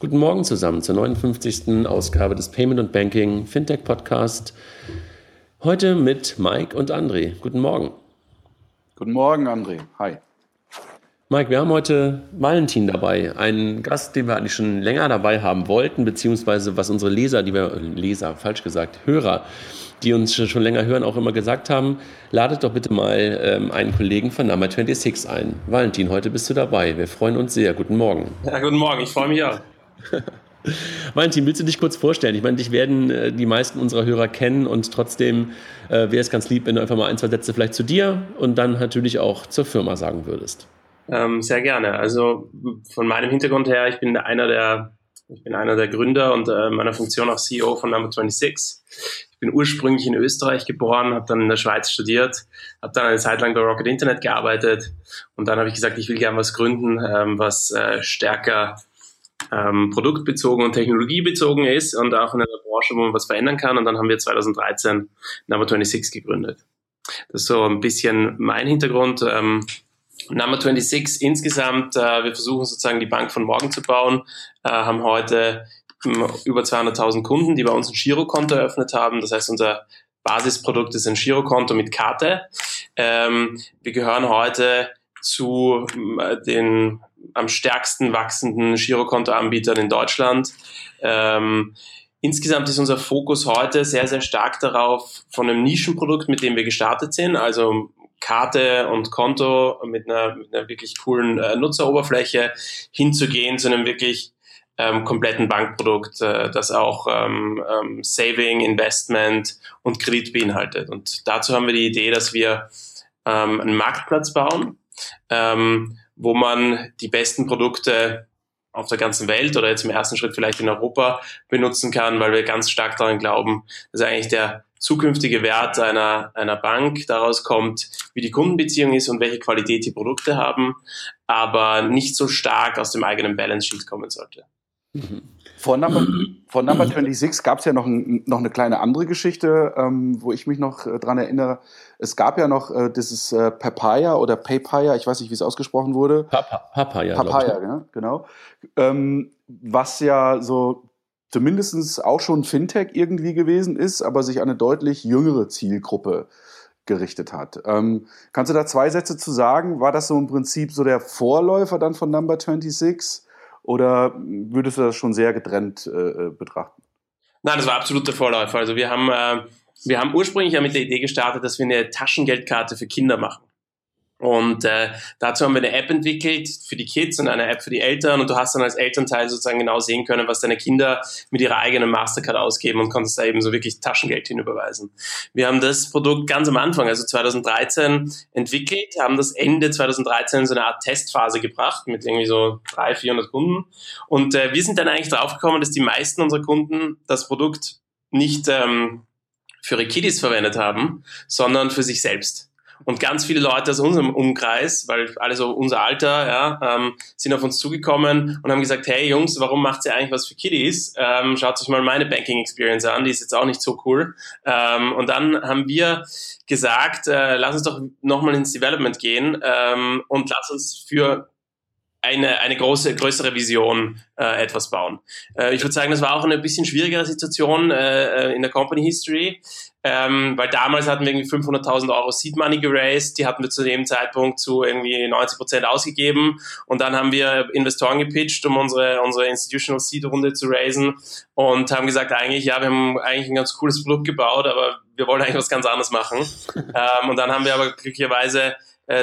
Guten Morgen zusammen zur 59. Ausgabe des Payment & Banking Fintech Podcast. Heute mit Mike und André. Guten Morgen. Guten Morgen, André. Hi. Mike, wir haben heute Valentin dabei, einen Gast, den wir eigentlich schon länger dabei haben wollten, beziehungsweise was unsere Hörer, die uns schon länger hören, auch immer gesagt haben, ladet doch bitte mal einen Kollegen von N26 ein. Valentin, heute bist du dabei. Wir freuen uns sehr. Guten Morgen. Ja, guten Morgen. Ich freue mich auch. Valentin, willst du dich kurz vorstellen? Ich meine, dich werden die meisten unserer Hörer kennen und trotzdem wäre es ganz lieb, wenn du einfach mal ein, zwei Sätze vielleicht zu dir und dann natürlich auch zur Firma sagen würdest. Sehr gerne. Also von meinem Hintergrund her, ich bin einer der Gründer und meiner Funktion auch CEO von N26. Ich bin ursprünglich in Österreich geboren, habe dann in der Schweiz studiert, habe dann eine Zeit lang bei Rocket Internet gearbeitet und dann habe ich gesagt, ich will gerne was gründen, was stärker produktbezogen und technologiebezogen ist und auch in einer Branche, wo man was verändern kann. Und dann haben wir 2013 N26 gegründet. Das ist so ein bisschen mein Hintergrund. N26 insgesamt, wir versuchen sozusagen die Bank von morgen zu bauen, haben heute über 200.000 Kunden, die bei uns ein Girokonto eröffnet haben. Das heißt, unser Basisprodukt ist ein Girokonto mit Karte. Wir gehören heute zu den am stärksten wachsenden Girokontoanbietern in Deutschland. Insgesamt ist unser Fokus heute sehr, sehr stark darauf, von einem Nischenprodukt, mit dem wir gestartet sind, also Karte und Konto mit einer wirklich coolen Nutzeroberfläche, hinzugehen zu einem wirklich kompletten Bankprodukt, das auch Saving, Investment und Kredit beinhaltet. Und dazu haben wir die Idee, dass wir einen Marktplatz bauen, wo man die besten Produkte auf der ganzen Welt oder jetzt im ersten Schritt vielleicht in Europa benutzen kann, weil wir ganz stark daran glauben, dass eigentlich der zukünftige Wert einer Bank daraus kommt, wie die Kundenbeziehung ist und welche Qualität die Produkte haben, aber nicht so stark aus dem eigenen Balance Sheet kommen sollte. Vor N26 gab es ja noch eine kleine andere Geschichte, wo ich mich noch dran erinnere. Es gab ja noch dieses Papaya oder Papaya, ich weiß nicht, wie es ausgesprochen wurde. Papaya, ja, genau. Was ja so zumindest auch schon Fintech irgendwie gewesen ist, aber sich an eine deutlich jüngere Zielgruppe gerichtet hat. Kannst du da zwei Sätze zu sagen? War das so im Prinzip so der Vorläufer dann von N26 oder würdest du das schon sehr getrennt betrachten? Nein, das war absolut der Vorläufer. Also wir haben ursprünglich ja mit der Idee gestartet, dass wir eine Taschengeldkarte für Kinder machen. Und dazu haben wir eine App entwickelt für die Kids und eine App für die Eltern und du hast dann als Elternteil sozusagen genau sehen können, was deine Kinder mit ihrer eigenen Mastercard ausgeben und konntest da eben so wirklich Taschengeld hinüberweisen. Wir haben das Produkt ganz am Anfang, also 2013, entwickelt, haben das Ende 2013 in so eine Art Testphase gebracht mit irgendwie so 300, 400 Kunden und wir sind dann eigentlich draufgekommen, dass die meisten unserer Kunden das Produkt nicht für ihre Kiddies verwendet haben, sondern für sich selbst. Und ganz viele Leute aus unserem Umkreis, weil alle so unser Alter, ja, sind auf uns zugekommen und haben gesagt, hey Jungs, warum macht ihr eigentlich was für Kiddies? Schaut euch mal meine Banking Experience an, die ist jetzt auch nicht so cool. Und dann haben wir gesagt, lass uns doch nochmal ins Development gehen und lass uns für eine größere Vision etwas bauen. Ich würde sagen, das war auch eine bisschen schwierigere Situation in der Company History, weil damals hatten wir irgendwie 500.000 Euro Seed Money geraced, die hatten wir zu dem Zeitpunkt zu irgendwie 90% ausgegeben und dann haben wir Investoren gepitcht, um unsere Institutional Seed Runde zu raisen und haben gesagt, eigentlich, ja, wir haben eigentlich ein ganz cooles Produkt gebaut, aber wir wollen eigentlich was ganz anderes machen. Und dann haben wir aber glücklicherweise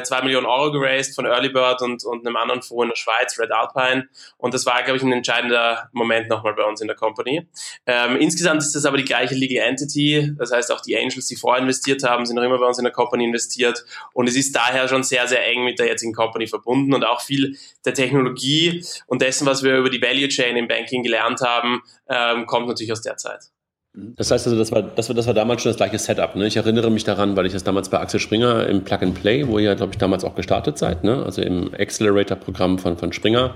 2 Millionen Euro geraced von Early Bird und einem anderen Fonds in der Schweiz, Red Alpine. Und das war, glaube ich, ein entscheidender Moment nochmal bei uns in der Company. Insgesamt ist das aber die gleiche Legal Entity. Das heißt, auch die Angels, die vorher investiert haben, sind noch immer bei uns in der Company investiert. Und es ist daher schon sehr, sehr eng mit der jetzigen Company verbunden und auch viel der Technologie und dessen, was wir über die Value Chain im Banking gelernt haben, kommt natürlich aus der Zeit. Das heißt also, das war damals schon das gleiche Setup. Ne? Ich erinnere mich daran, weil ich das damals bei Axel Springer im Plug and Play, wo ihr, glaube ich, damals auch gestartet seid, ne? Also im Accelerator-Programm von Springer,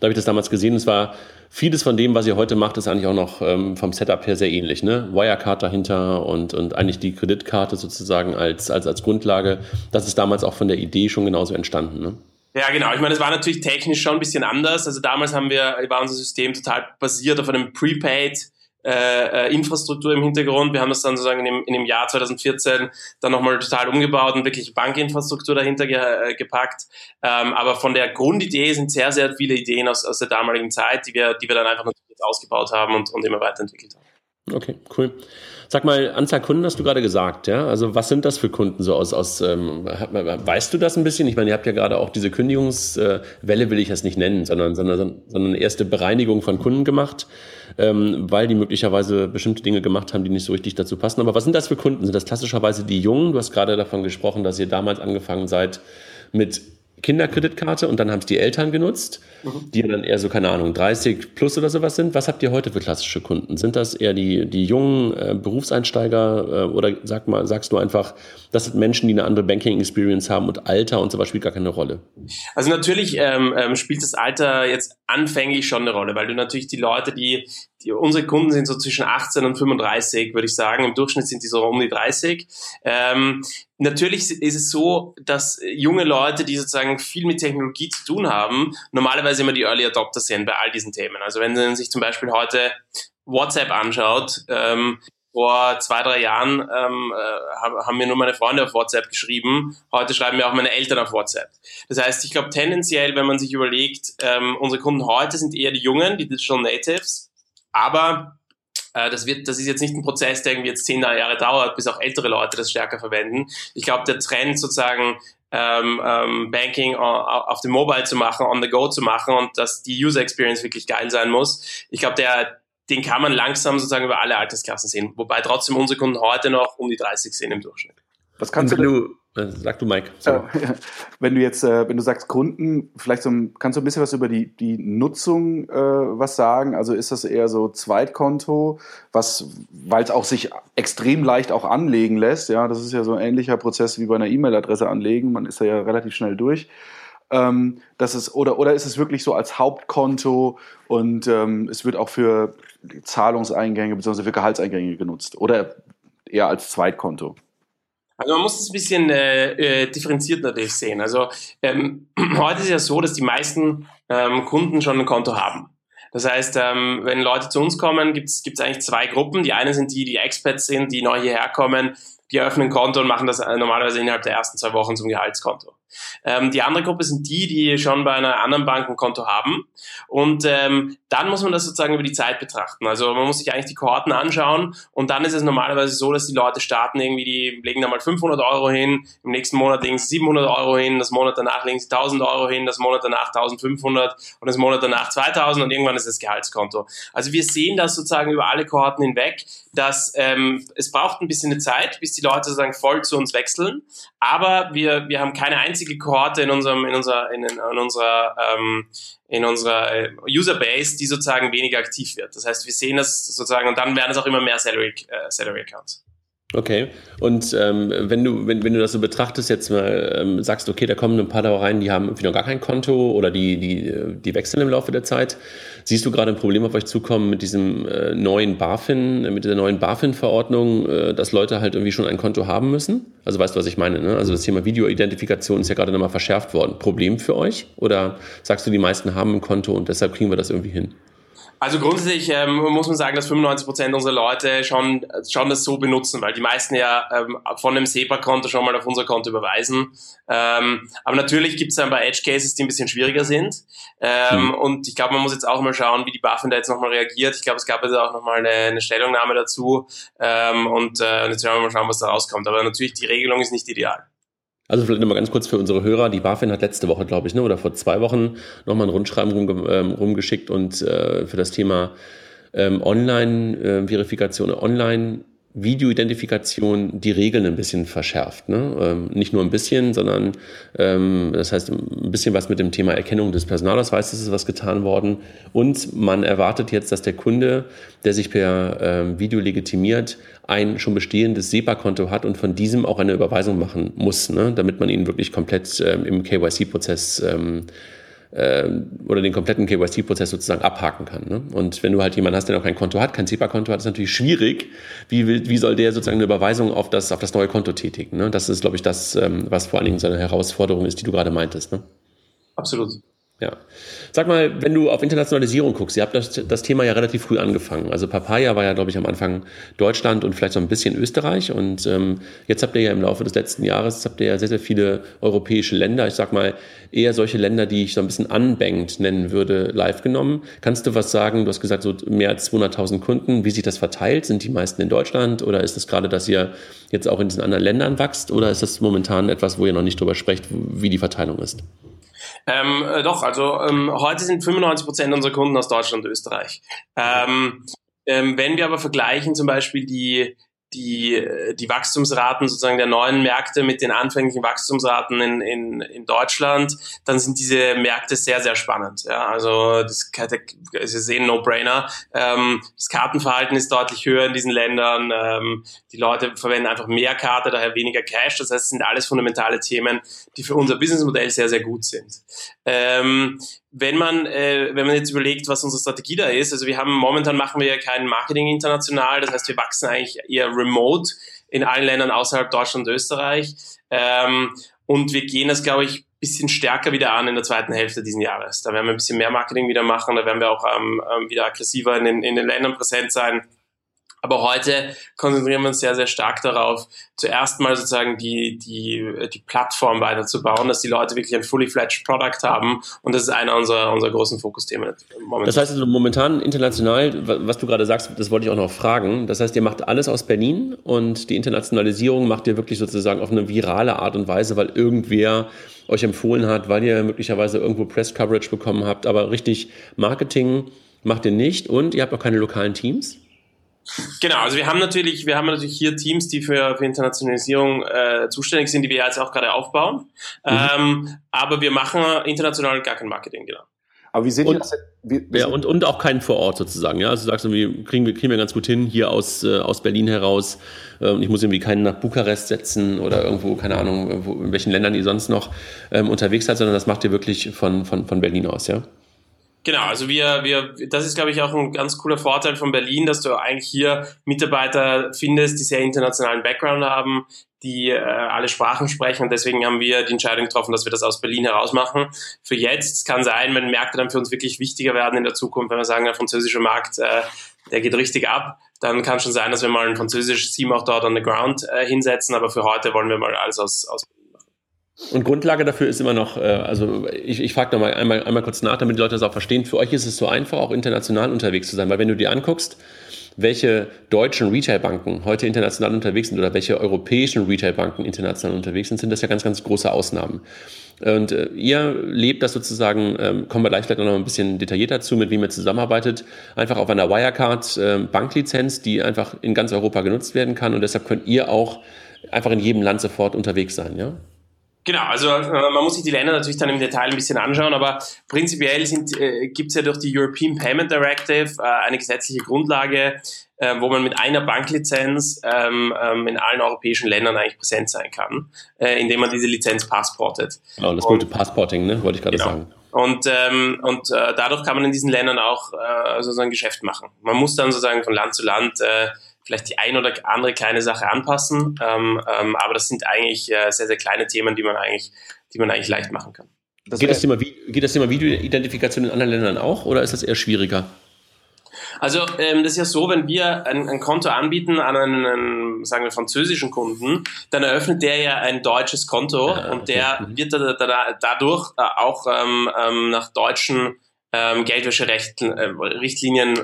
da habe ich das damals gesehen. Es war vieles von dem, was ihr heute macht, ist eigentlich auch noch vom Setup her sehr ähnlich. Ne? Wirecard dahinter und eigentlich die Kreditkarte sozusagen als Grundlage. Das ist damals auch von der Idee schon genauso entstanden. Ne? Ja, genau. Ich meine, es war natürlich technisch schon ein bisschen anders. Also damals war unser System total basiert auf einem Prepaid-Infrastruktur im Hintergrund. Wir haben das dann sozusagen in dem Jahr 2014 dann nochmal total umgebaut und wirklich Bankinfrastruktur dahinter gepackt. Aber von der Grundidee sind sehr, sehr viele Ideen aus der damaligen Zeit, die wir dann einfach natürlich ausgebaut haben und immer weiterentwickelt haben. Okay, cool. Sag mal, Anzahl Kunden hast du gerade gesagt, ja? Also was sind das für Kunden so weißt du das ein bisschen? Ich meine, ihr habt ja gerade auch diese Kündigungswelle, will ich das nicht nennen, sondern erste Bereinigung von Kunden gemacht, weil die möglicherweise bestimmte Dinge gemacht haben, die nicht so richtig dazu passen. Aber was sind das für Kunden? Sind das klassischerweise die Jungen? Du hast gerade davon gesprochen, dass ihr damals angefangen seid mit Kinderkreditkarte und dann haben es die Eltern genutzt, die dann eher so, keine Ahnung, 30 plus oder sowas sind. Was habt ihr heute für klassische Kunden? Sind das eher die jungen Berufseinsteiger oder sagst du einfach, das sind Menschen, die eine andere Banking-Experience haben und Alter und sowas spielt gar keine Rolle? Also natürlich spielt das Alter jetzt anfänglich schon eine Rolle, weil du natürlich die Leute, unsere Kunden sind so zwischen 18 und 35, würde ich sagen. Im Durchschnitt sind die so um die 30. Natürlich ist es so, dass junge Leute, die sozusagen viel mit Technologie zu tun haben, normalerweise immer die Early Adopter sind bei all diesen Themen. Also wenn man sich zum Beispiel heute WhatsApp anschaut, vor 2-3 Jahren haben mir nur meine Freunde auf WhatsApp geschrieben. Heute schreiben mir auch meine Eltern auf WhatsApp. Das heißt, ich glaube tendenziell, wenn man sich überlegt, unsere Kunden heute sind eher die Jungen, die Digital Natives, aber das ist jetzt nicht ein Prozess, der irgendwie jetzt 10 Jahre dauert, bis auch ältere Leute das stärker verwenden. Ich glaube, der Trend sozusagen Banking auf dem Mobile zu machen, on the go zu machen und dass die User Experience wirklich geil sein muss, ich glaube, den kann man langsam sozusagen über alle Altersklassen sehen, wobei trotzdem unsere Kunden heute noch um die 30 sind im Durchschnitt. Was kannst du... Sag du, Mike. Sorry. Wenn du sagst Kunden, vielleicht kannst du ein bisschen was über die Nutzung was sagen? Also ist das eher so Zweitkonto, weil es auch sich extrem leicht auch anlegen lässt. Ja, das ist ja so ein ähnlicher Prozess wie bei einer E-Mail-Adresse anlegen. Man ist da ja relativ schnell durch. Oder ist es wirklich so als Hauptkonto und es wird auch für Zahlungseingänge bzw. für Gehaltseingänge genutzt oder eher als Zweitkonto? Also man muss es ein bisschen differenziert natürlich sehen. Also heute ist ja so, dass die meisten Kunden schon ein Konto haben. Das heißt, wenn Leute zu uns kommen, gibt's eigentlich 2 Gruppen. Die eine sind die Expats sind, die neu hierher kommen, die eröffnen ein Konto und machen das normalerweise innerhalb der ersten 2 Wochen zum Gehaltskonto. Die andere Gruppe sind die schon bei einer anderen Bank ein Konto haben. Und dann muss man das sozusagen über die Zeit betrachten. Also man muss sich eigentlich die Kohorten anschauen und dann ist es normalerweise so, dass die Leute starten irgendwie, die legen da mal 500 Euro hin, im nächsten Monat legen sie 700 Euro hin, das Monat danach legen sie 1000 Euro hin, das Monat danach 1500 und das Monat danach 2000 und irgendwann ist das Gehaltskonto. Also wir sehen das sozusagen über alle Kohorten hinweg, dass es braucht ein bisschen eine Zeit, bis die Leute sozusagen voll zu uns wechseln, aber wir haben keine einzige Kohorte in unserer Userbase, die sozusagen weniger aktiv wird. Das heißt, wir sehen das sozusagen und dann werden es auch immer mehr Salary Accounts. Okay. Und wenn du das so betrachtest, jetzt mal sagst, okay, da kommen ein paar da rein, die haben irgendwie noch gar kein Konto oder die wechseln im Laufe der Zeit. Siehst du gerade ein Problem auf euch zukommen mit diesem neuen BaFin-Verordnung, dass Leute halt irgendwie schon ein Konto haben müssen? Also weißt du, was ich meine, ne? Also das Thema Videoidentifikation ist ja gerade nochmal verschärft worden. Problem für euch? Oder sagst du, die meisten haben ein Konto und deshalb kriegen wir das irgendwie hin? Also grundsätzlich muss man sagen, dass 95% unserer Leute schon das so benutzen, weil die meisten ja von einem SEPA-Konto schon mal auf unser Konto überweisen. Aber natürlich gibt es dann bei Edge-Cases, die ein bisschen schwieriger sind. Und ich glaube, man muss jetzt auch mal schauen, wie die BaFin da jetzt nochmal reagiert. Ich glaube, es gab jetzt auch nochmal eine Stellungnahme dazu. Und jetzt werden wir mal schauen, was da rauskommt. Aber natürlich, die Regelung ist nicht ideal. Also vielleicht nochmal ganz kurz für unsere Hörer, die BaFin hat letzte Woche, glaube ich, oder vor 2 Wochen nochmal ein Rundschreiben rumgeschickt und für das Thema Online-Verifikation, Online-Video-Identifikation die Regeln ein bisschen verschärft. Ne? Nicht nur ein bisschen, sondern das heißt ein bisschen was mit dem Thema Erkennung des Personalausweises ist was getan worden. Und man erwartet jetzt, dass der Kunde, der sich per Video legitimiert, ein schon bestehendes SEPA-Konto hat und von diesem auch eine Überweisung machen muss, ne? Damit man ihn wirklich komplett im KYC-Prozess oder den kompletten KYC-Prozess sozusagen abhaken kann. Ne? Und wenn du halt jemanden hast, der noch kein Konto hat, kein SEPA-Konto hat, ist natürlich schwierig. Wie soll der sozusagen eine Überweisung auf das neue Konto tätigen? Ne? Das ist, glaube ich, das, was vor allen Dingen so eine Herausforderung ist, die du gerade meintest. Ne? absolut. Ja. Sag mal, wenn du auf Internationalisierung guckst, ihr habt das Thema ja relativ früh angefangen. Also Papaya war ja, glaube ich, am Anfang Deutschland und vielleicht so ein bisschen Österreich. Und jetzt habt ihr ja im Laufe des letzten Jahres, habt ihr ja sehr, sehr viele europäische Länder, ich sag mal eher solche Länder, die ich so ein bisschen unbanked nennen würde, live genommen. Kannst du was sagen? Du hast gesagt, so mehr als 200.000 Kunden. Wie sich das verteilt? Sind die meisten in Deutschland? Oder ist das gerade, dass ihr jetzt auch in diesen anderen Ländern wächst? Oder ist das momentan etwas, wo ihr noch nicht drüber sprecht, wie die Verteilung ist? Heute sind 95% unserer Kunden aus Deutschland und Österreich. Wenn wir aber vergleichen zum Beispiel die Wachstumsraten sozusagen der neuen Märkte mit den anfänglichen Wachstumsraten in Deutschland, dann sind diese Märkte sehr, sehr spannend. Ja, also das ist ein No-Brainer. Das Kartenverhalten ist deutlich höher in diesen Ländern. Die Leute verwenden einfach mehr Karte, daher weniger Cash. Das heißt, es sind alles fundamentale Themen, die für unser Businessmodell sehr, sehr gut sind. Wenn man jetzt überlegt, was unsere Strategie da ist, also momentan machen wir ja kein Marketing international, das heißt, wir wachsen eigentlich eher remote in allen Ländern außerhalb Deutschland und Österreich, und wir gehen das, glaube ich, bisschen stärker wieder an in der zweiten Hälfte diesen Jahres. Da werden wir ein bisschen mehr Marketing wieder machen, da werden wir auch wieder aggressiver in den Ländern präsent sein. Aber heute konzentrieren wir uns sehr, sehr stark darauf, zuerst mal sozusagen die Plattform weiterzubauen, dass die Leute wirklich ein fully-fledged Product haben. Und das ist einer unserer großen Fokusthemen momentan. Das heißt also momentan international, was du gerade sagst, das wollte ich auch noch fragen. Das heißt, ihr macht alles aus Berlin und die Internationalisierung macht ihr wirklich sozusagen auf eine virale Art und Weise, weil irgendwer euch empfohlen hat, weil ihr möglicherweise irgendwo Press-Coverage bekommen habt. Aber richtig Marketing macht ihr nicht und ihr habt auch keine lokalen Teams? Genau, also wir haben natürlich hier Teams, die für Internationalisierung zuständig sind, die wir jetzt auch gerade aufbauen. Aber wir machen international gar kein Marketing, genau. Aber wie seht ihr das? Und auch keinen vor Ort sozusagen. Ja? Also du sagst, kriegen wir ganz gut hin, hier aus Berlin heraus. Ich muss irgendwie keinen nach Bukarest setzen oder irgendwo, keine Ahnung, in welchen Ländern ihr sonst noch unterwegs seid, sondern das macht ihr wirklich von Berlin aus, ja? Genau, also das ist, glaube ich, auch ein ganz cooler Vorteil von Berlin, dass du eigentlich hier Mitarbeiter findest, die sehr internationalen Background haben, die alle Sprachen sprechen, und deswegen haben wir die Entscheidung getroffen, dass wir das aus Berlin heraus machen. Für jetzt, es kann sein, wenn Märkte dann für uns wirklich wichtiger werden in der Zukunft, wenn wir sagen, der französische Markt, der geht richtig ab, dann kann es schon sein, dass wir mal ein französisches Team auch dort on the ground hinsetzen, aber für heute wollen wir mal alles aus Berlin. Und Grundlage dafür ist immer noch, also ich frage nochmal einmal kurz nach, damit die Leute das auch verstehen, für euch ist es so einfach, auch international unterwegs zu sein, weil wenn du dir anguckst, welche deutschen Retailbanken heute international unterwegs sind oder welche europäischen Retailbanken international unterwegs sind das ja ganz, ganz große Ausnahmen. Und ihr lebt das sozusagen, kommen wir gleich vielleicht noch ein bisschen detaillierter zu, mit wem ihr zusammenarbeitet, einfach auf einer Wirecard Banklizenz, die einfach in ganz Europa genutzt werden kann, und deshalb könnt ihr auch einfach in jedem Land sofort unterwegs sein, ja? Genau, also man muss sich die Länder natürlich dann im Detail ein bisschen anschauen, aber prinzipiell gibt es ja durch die European Payment Directive eine gesetzliche Grundlage, wo man mit einer Banklizenz in allen europäischen Ländern eigentlich präsent sein kann, indem man diese Lizenz passportet. Genau, das gute Passporting, ne? Wollte ich gerade sagen. Und dadurch kann man in diesen Ländern auch sozusagen Geschäft machen. Man muss dann sozusagen von Land zu Land vielleicht die ein oder andere kleine Sache anpassen, aber das sind eigentlich sehr, sehr kleine Themen, die man eigentlich leicht machen kann. Geht das Thema Videoidentifikation in anderen Ländern auch, oder ist das eher schwieriger? Also das ist ja so, wenn wir ein Konto anbieten an einen, sagen wir, französischen Kunden, dann eröffnet der ja ein deutsches Konto, und der wird dadurch auch nach deutschen Geldwäscherichtlinien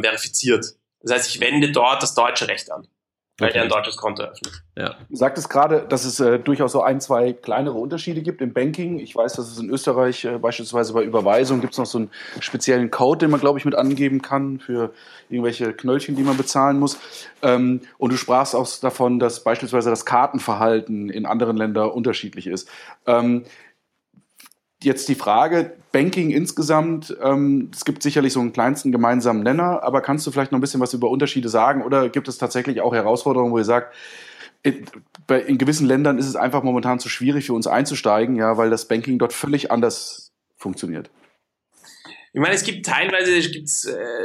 verifiziert. Das heißt, ich wende dort das deutsche Recht an, weil er ein deutsches Konto eröffnet. Ja. Du sagtest gerade, dass es durchaus so ein, zwei kleinere Unterschiede gibt im Banking. Ich weiß, dass es in Österreich beispielsweise bei Überweisung gibt es noch so einen speziellen Code, den man, glaube ich, mit angeben kann für irgendwelche Knöllchen, die man bezahlen muss. Und du sprachst auch davon, dass beispielsweise das Kartenverhalten in anderen Ländern unterschiedlich ist. Jetzt die Frage, Banking insgesamt, es gibt sicherlich so einen kleinsten gemeinsamen Nenner, aber kannst du vielleicht noch ein bisschen was über Unterschiede sagen, oder gibt es tatsächlich auch Herausforderungen, wo ihr sagt, in gewissen Ländern ist es einfach momentan zu schwierig für uns einzusteigen, ja, weil das Banking dort völlig anders funktioniert? Ich meine, es gibt teilweise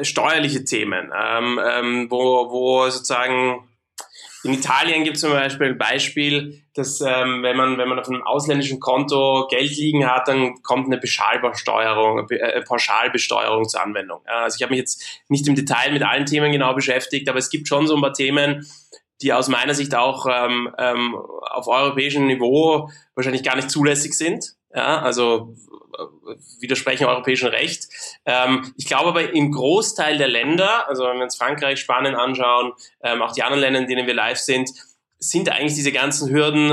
steuerliche Themen, wo sozusagen In Italien gibt es zum Beispiel ein Beispiel, dass wenn man auf einem ausländischen Konto Geld liegen hat, dann kommt eine Pauschalbesteuerung zur Anwendung. Also ich habe mich jetzt nicht im Detail mit allen Themen genau beschäftigt, aber es gibt schon so ein paar Themen, die aus meiner Sicht auch auf europäischem Niveau wahrscheinlich gar nicht zulässig sind. Ja, also widersprechen europäischem Recht. Ich glaube aber im Großteil der Länder, also wenn wir uns Frankreich, Spanien anschauen, auch die anderen Länder, in denen wir live sind, sind eigentlich diese ganzen Hürden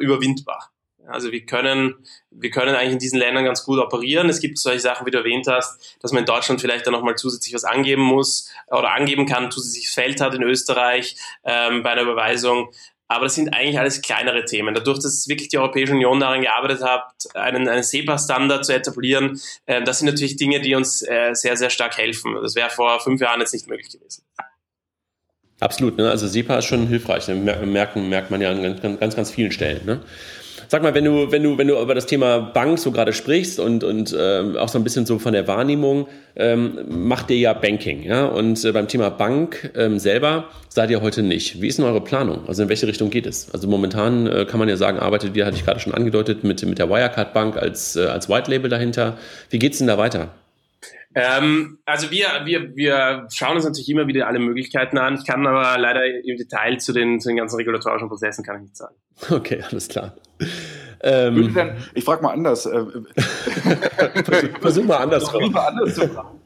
überwindbar. Also wir können eigentlich in diesen Ländern ganz gut operieren. Es gibt solche Sachen, wie du erwähnt hast, dass man in Deutschland vielleicht dann nochmal zusätzlich was angeben muss oder angeben kann, zusätzliches Feld hat in Österreich bei einer Überweisung. Aber das sind eigentlich alles kleinere Themen. Dadurch, dass wirklich die Europäische Union daran gearbeitet hat, einen SEPA-Standard zu etablieren, das sind natürlich Dinge, die uns sehr, sehr stark helfen. Das wäre vor 5 Jahren jetzt nicht möglich gewesen. Absolut, ne? Also SEPA ist schon hilfreich. Ne? Merkt man ja an ganz, ganz vielen Stellen. Ne? Sag mal, wenn du über das Thema Bank so gerade sprichst und auch so ein bisschen so von der Wahrnehmung, macht ihr ja Banking, ja? Und beim Thema Bank selber seid ihr heute nicht. Wie ist denn eure Planung? Also in welche Richtung geht es? Also momentan kann man ja sagen, arbeitet ihr, hatte ich gerade schon angedeutet, mit der Wirecard Bank als White Label dahinter. Wie geht's denn da weiter? Also wir schauen uns natürlich immer wieder alle Möglichkeiten an. Ich kann aber leider im Detail zu den ganzen regulatorischen Prozessen kann ich nichts sagen. Okay, alles klar. Ich frage mal anders. Versuch mal anders zu fragen.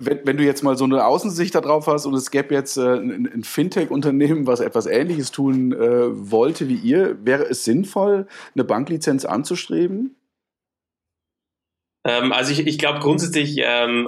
Wenn du jetzt mal so eine Außensicht da drauf hast und es gäbe jetzt ein Fintech-Unternehmen, was etwas Ähnliches tun wollte wie ihr, wäre es sinnvoll, eine Banklizenz anzustreben? Also ich glaube grundsätzlich, also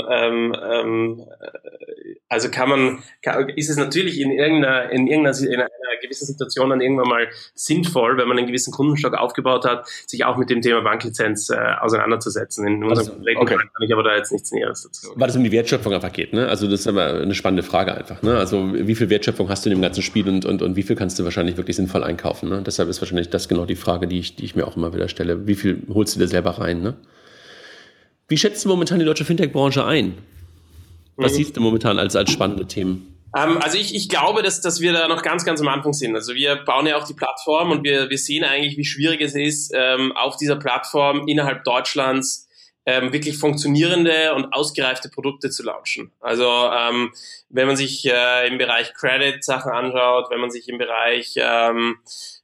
ist es natürlich in einer gewissen Situation dann irgendwann mal sinnvoll, wenn man einen gewissen Kundenstock aufgebaut hat, sich auch mit dem Thema Banklizenz auseinanderzusetzen. In unserem konkreten Fall kann ich aber da jetzt nichts Näheres dazu sagen. Weil es um die Wertschöpfung einfach geht, ne? Also das ist aber eine spannende Frage einfach, ne? Also wie viel Wertschöpfung hast du in dem ganzen Spiel und wie viel kannst du wahrscheinlich wirklich sinnvoll einkaufen, ne? Deshalb ist wahrscheinlich das genau die Frage, die ich mir auch immer wieder stelle. Wie viel holst du dir selber rein, ne? Wie schätzt du momentan die deutsche Fintech-Branche ein? Was siehst du momentan als spannende Themen? Also ich glaube, dass wir da noch ganz, ganz am Anfang sind. Also wir bauen ja auch die Plattform und wir sehen eigentlich, wie schwierig es ist, auf dieser Plattform innerhalb Deutschlands wirklich funktionierende und ausgereifte Produkte zu launchen. Also wenn man sich im Bereich Credit Sachen anschaut, wenn man sich im Bereich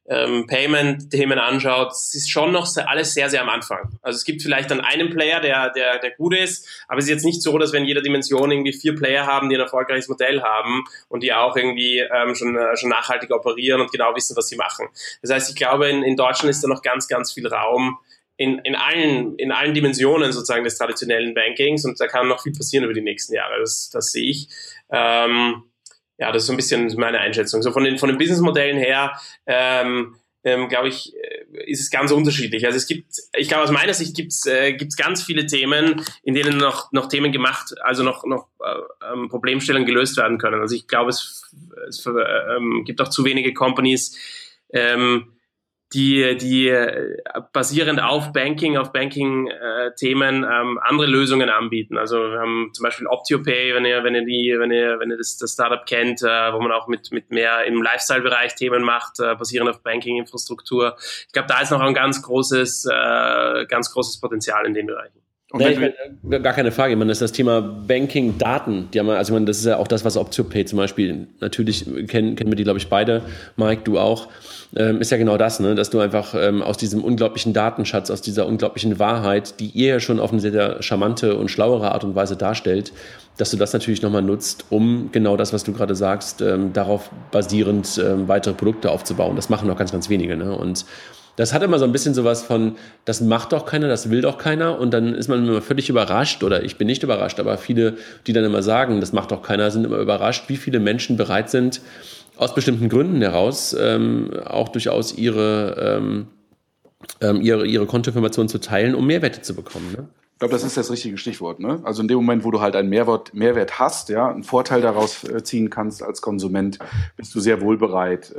Payment-Themen anschaut, es ist schon noch alles sehr, sehr am Anfang. Also es gibt vielleicht dann einen Player, der gut ist, aber es ist jetzt nicht so, dass wir in jeder Dimension irgendwie 4 Player haben, die ein erfolgreiches Modell haben und die auch irgendwie schon nachhaltig operieren und genau wissen, was sie machen. Das heißt, ich glaube, in Deutschland ist da noch ganz, ganz viel Raum in allen Dimensionen sozusagen des traditionellen Bankings und da kann noch viel passieren über die nächsten Jahre. Das sehe ich. Ja, das ist so ein bisschen meine Einschätzung. So von den Businessmodellen her, glaube ich, ist es ganz unterschiedlich. Also ich glaube, aus meiner Sicht gibt's ganz viele Themen, in denen noch Themen gemacht, also noch Problemstellungen gelöst werden können. Also ich glaube, es gibt auch zu wenige Companies, die basierend auf Banking-Themen andere Lösungen anbieten. Also wir haben zum Beispiel OptioPay, wenn ihr das Startup kennt, wo man auch mit mehr im Lifestyle-Bereich Themen macht, basierend auf Banking-Infrastruktur. Ich glaube, da ist noch ein ganz großes Potenzial in den Bereichen. Nein, gar keine Frage. Ich meine, das ist das Thema Banking-Daten. Das ist ja auch das, was OptioPay zum Beispiel, natürlich kennen wir die, glaube ich, beide. Mike, du auch. Ist ja genau das, ne? Dass du einfach aus diesem unglaublichen Datenschatz, aus dieser unglaublichen Wahrheit, die ihr ja schon auf eine sehr, sehr charmante und schlauere Art und Weise darstellt, dass du das natürlich nochmal nutzt, um genau das, was du gerade sagst, darauf basierend weitere Produkte aufzubauen. Das machen noch ganz, ganz wenige, ne? Und das hat immer so ein bisschen sowas von, das macht doch keiner, das will doch keiner und dann ist man immer völlig überrascht oder ich bin nicht überrascht, aber viele, die dann immer sagen, das macht doch keiner, sind immer überrascht, wie viele Menschen bereit sind, aus bestimmten Gründen heraus auch durchaus ihre Kontoinformationen zu teilen, um Mehrwerte zu bekommen, ne? Ich glaube, das ist das richtige Stichwort, ne? Also in dem Moment, wo du halt einen Mehrwert hast, ja, einen Vorteil daraus ziehen kannst als Konsument, bist du sehr wohl bereit,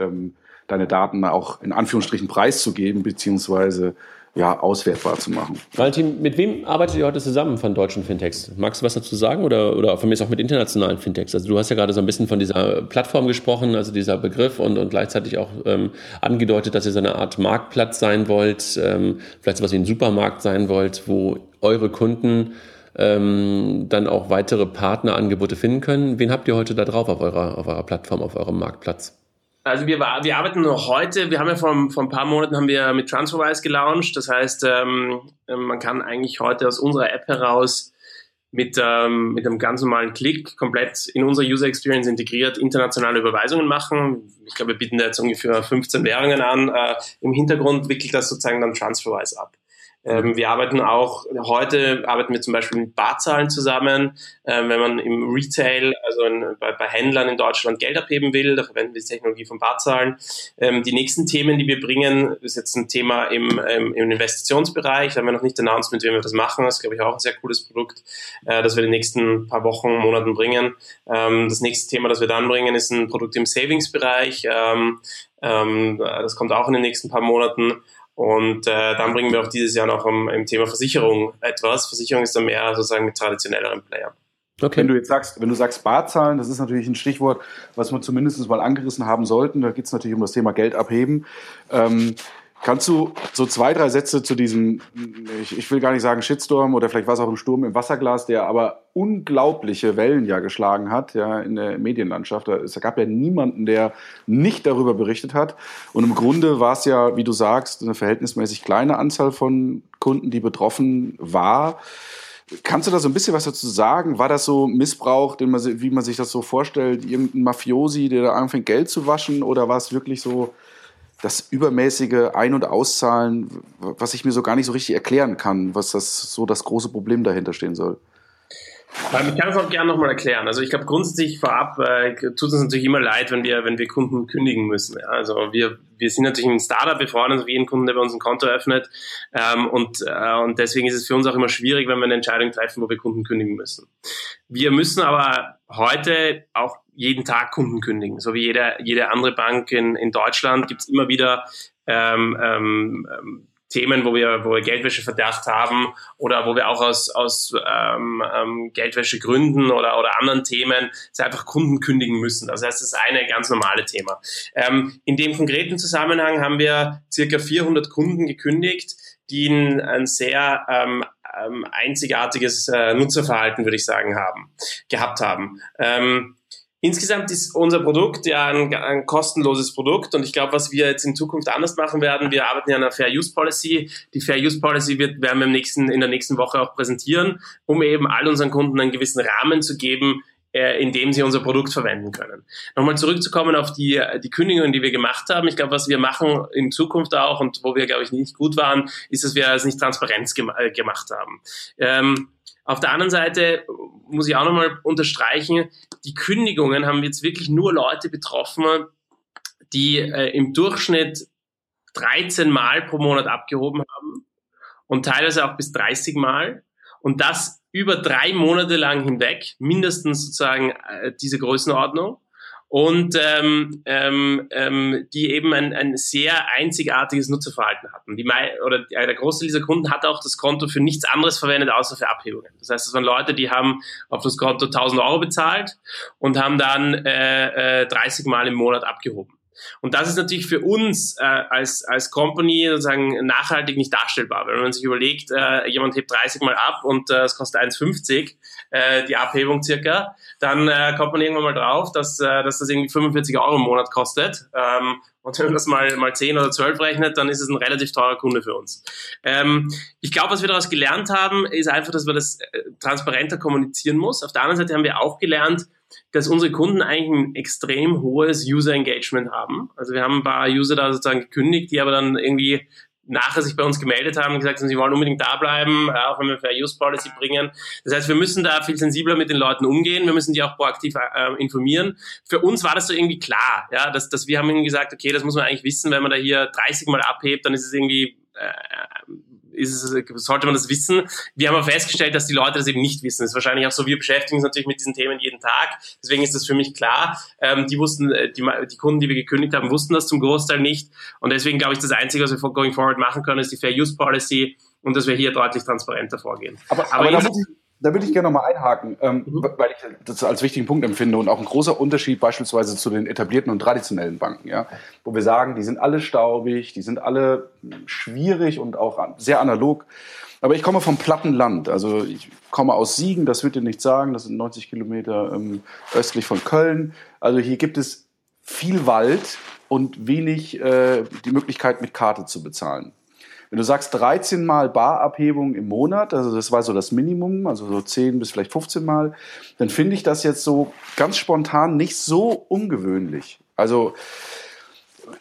deine Daten auch in Anführungsstrichen preiszugeben, beziehungsweise ja, auswertbar zu machen. Valentin, mit wem arbeitet ihr heute zusammen von deutschen Fintechs? Magst du was dazu sagen oder von mir ist auch mit internationalen Fintechs? Also du hast ja gerade so ein bisschen von dieser Plattform gesprochen, also dieser Begriff und gleichzeitig auch angedeutet, dass ihr so eine Art Marktplatz sein wollt, vielleicht sowas wie ein Supermarkt sein wollt, wo eure Kunden dann auch weitere Partnerangebote finden können. Wen habt ihr heute da drauf auf eurer Plattform, auf eurem Marktplatz? Also wir arbeiten noch heute, wir haben ja vor ein paar Monaten haben wir mit Transferwise gelauncht, das heißt, man kann eigentlich heute aus unserer App heraus mit einem ganz normalen Klick komplett in unsere User Experience integriert internationale Überweisungen machen. Ich glaube, wir bieten da jetzt ungefähr 15 Währungen an. Im Hintergrund wickelt das sozusagen dann Transferwise ab. Wir arbeiten auch, heute arbeiten wir zum Beispiel mit Barzahlen zusammen. Wenn man im Retail, also bei Händlern in Deutschland Geld abheben will, da verwenden wir die Technologie von Barzahlen. Die nächsten Themen, die wir bringen, ist jetzt ein Thema im Investitionsbereich. Da haben wir noch nicht announced, mit wem wir das machen. Das ist, glaube ich, auch ein sehr cooles Produkt, das wir in den nächsten paar Wochen, Monaten bringen. Das nächste Thema, das wir dann bringen, ist ein Produkt im Savings-Bereich. Das kommt auch in den nächsten paar Monaten. Und dann bringen wir auch dieses Jahr noch im Thema Versicherung etwas. Versicherung ist dann mehr sozusagen mit traditionelleren Playern. Okay. Wenn du sagst Barzahlen, das ist natürlich ein Stichwort, was wir zumindest mal angerissen haben sollten. Da geht es natürlich um das Thema Geld abheben. Kannst du so 2-3 Sätze zu diesem, ich will gar nicht sagen Shitstorm oder vielleicht war es auch ein Sturm im Wasserglas, der aber unglaubliche Wellen ja geschlagen hat, ja, in der Medienlandschaft. Es gab ja niemanden, der nicht darüber berichtet hat. Und im Grunde war es ja, wie du sagst, eine verhältnismäßig kleine Anzahl von Kunden, die betroffen war. Kannst du da so ein bisschen was dazu sagen? War das so Missbrauch, wie man sich das so vorstellt, irgendein Mafiosi, der da anfängt, Geld zu waschen? Oder war es wirklich so das übermäßige Ein- und Auszahlen, was ich mir so gar nicht so richtig erklären kann, was das so das große Problem dahinter stehen soll? Ich kann es auch gerne nochmal erklären. Also ich glaube grundsätzlich vorab tut es uns natürlich immer leid, wenn wir Kunden kündigen müssen. Ja? Also wir sind natürlich ein Startup, wir freuen uns auf jeden Kunden, der bei uns ein Konto eröffnet. Und deswegen ist es für uns auch immer schwierig, wenn wir eine Entscheidung treffen, wo wir Kunden kündigen müssen. Wir müssen aber heute auch jeden Tag Kunden kündigen. So wie jede andere Bank in Deutschland gibt es immer wieder Themen, wo wir Geldwäscheverdacht haben oder wo wir auch aus Geldwäschegründen oder anderen Themen einfach Kunden kündigen müssen. Das heißt, das ist eine ganz normale Thema. In dem konkreten Zusammenhang haben wir circa 400 Kunden gekündigt, die ein sehr einzigartiges Nutzerverhalten, würde ich sagen, gehabt haben. Insgesamt ist unser Produkt ja ein kostenloses Produkt und ich glaube, was wir jetzt in Zukunft anders machen werden, wir arbeiten ja an einer Fair-Use-Policy. Die Fair-Use-Policy werden wir in der nächsten Woche auch präsentieren, um eben all unseren Kunden einen gewissen Rahmen zu geben, in dem sie unser Produkt verwenden können. Nochmal zurückzukommen auf die Kündigungen, die wir gemacht haben. Ich glaube, was wir machen in Zukunft auch und wo wir, glaube ich, nicht gut waren, ist, dass wir es nicht transparent gemacht haben. Auf der anderen Seite muss ich auch nochmal unterstreichen, die Kündigungen haben jetzt wirklich nur Leute betroffen, die im Durchschnitt 13 Mal pro Monat abgehoben haben und teilweise auch bis 30 Mal. Und das über 3 Monate lang hinweg, mindestens sozusagen diese Größenordnung. Und die eben ein sehr einzigartiges Nutzerverhalten hatten. Der Großteil dieser Kunden hat auch das Konto für nichts anderes verwendet, außer für Abhebungen. Das heißt, es waren Leute, die haben auf das Konto 1.000 Euro bezahlt und haben dann 30 Mal im Monat abgehoben. Und das ist natürlich für uns als Company sozusagen nachhaltig nicht darstellbar, weil wenn man sich überlegt, jemand hebt 30 Mal ab und es kostet 1,50 die Abhebung circa, dann kommt man irgendwann mal drauf, dass das irgendwie 45 Euro im Monat kostet. Und wenn man das mal 10 oder 12 rechnet, dann ist es ein relativ teurer Kunde für uns. Ich glaube, was wir daraus gelernt haben, ist einfach, dass man das transparenter kommunizieren muss. Auf der anderen Seite haben wir auch gelernt, dass unsere Kunden eigentlich ein extrem hohes User-Engagement haben. Also wir haben ein paar User da sozusagen gekündigt, die aber dann irgendwie nachher sich bei uns gemeldet haben und gesagt haben, sie wollen unbedingt da bleiben, auch wenn wir Fair-Use-Policy bringen. Das heißt, wir müssen da viel sensibler mit den Leuten umgehen, wir müssen die auch proaktiv informieren. Für uns war das so irgendwie klar, ja, dass wir haben ihnen gesagt, okay, das muss man eigentlich wissen, wenn man da hier 30 Mal abhebt, dann ist es irgendwie sollte man das wissen. Wir haben aber festgestellt, dass die Leute das eben nicht wissen. Das ist wahrscheinlich auch so, wir beschäftigen uns natürlich mit diesen Themen jeden Tag, deswegen ist das für mich klar. Die wussten, die Kunden, die wir gekündigt haben, wussten das zum Großteil nicht. Und deswegen glaube ich, das Einzige, was wir going forward machen können, ist die Fair Use Policy und dass wir hier deutlich transparenter vorgehen. Da würde ich gerne nochmal einhaken, weil ich das als wichtigen Punkt empfinde und auch ein großer Unterschied beispielsweise zu den etablierten und traditionellen Banken, ja, wo wir sagen, die sind alle staubig, die sind alle schwierig und auch sehr analog. Aber ich komme vom Plattenland, also ich komme aus Siegen, das wird dir nichts sagen, das sind 90 Kilometer östlich von Köln. Also hier gibt es viel Wald und wenig die Möglichkeit, mit Karte zu bezahlen. Wenn du sagst 13 Mal Barabhebung im Monat, also das war so das Minimum, also so 10 bis vielleicht 15 Mal, dann finde ich das jetzt so ganz spontan nicht so ungewöhnlich. Also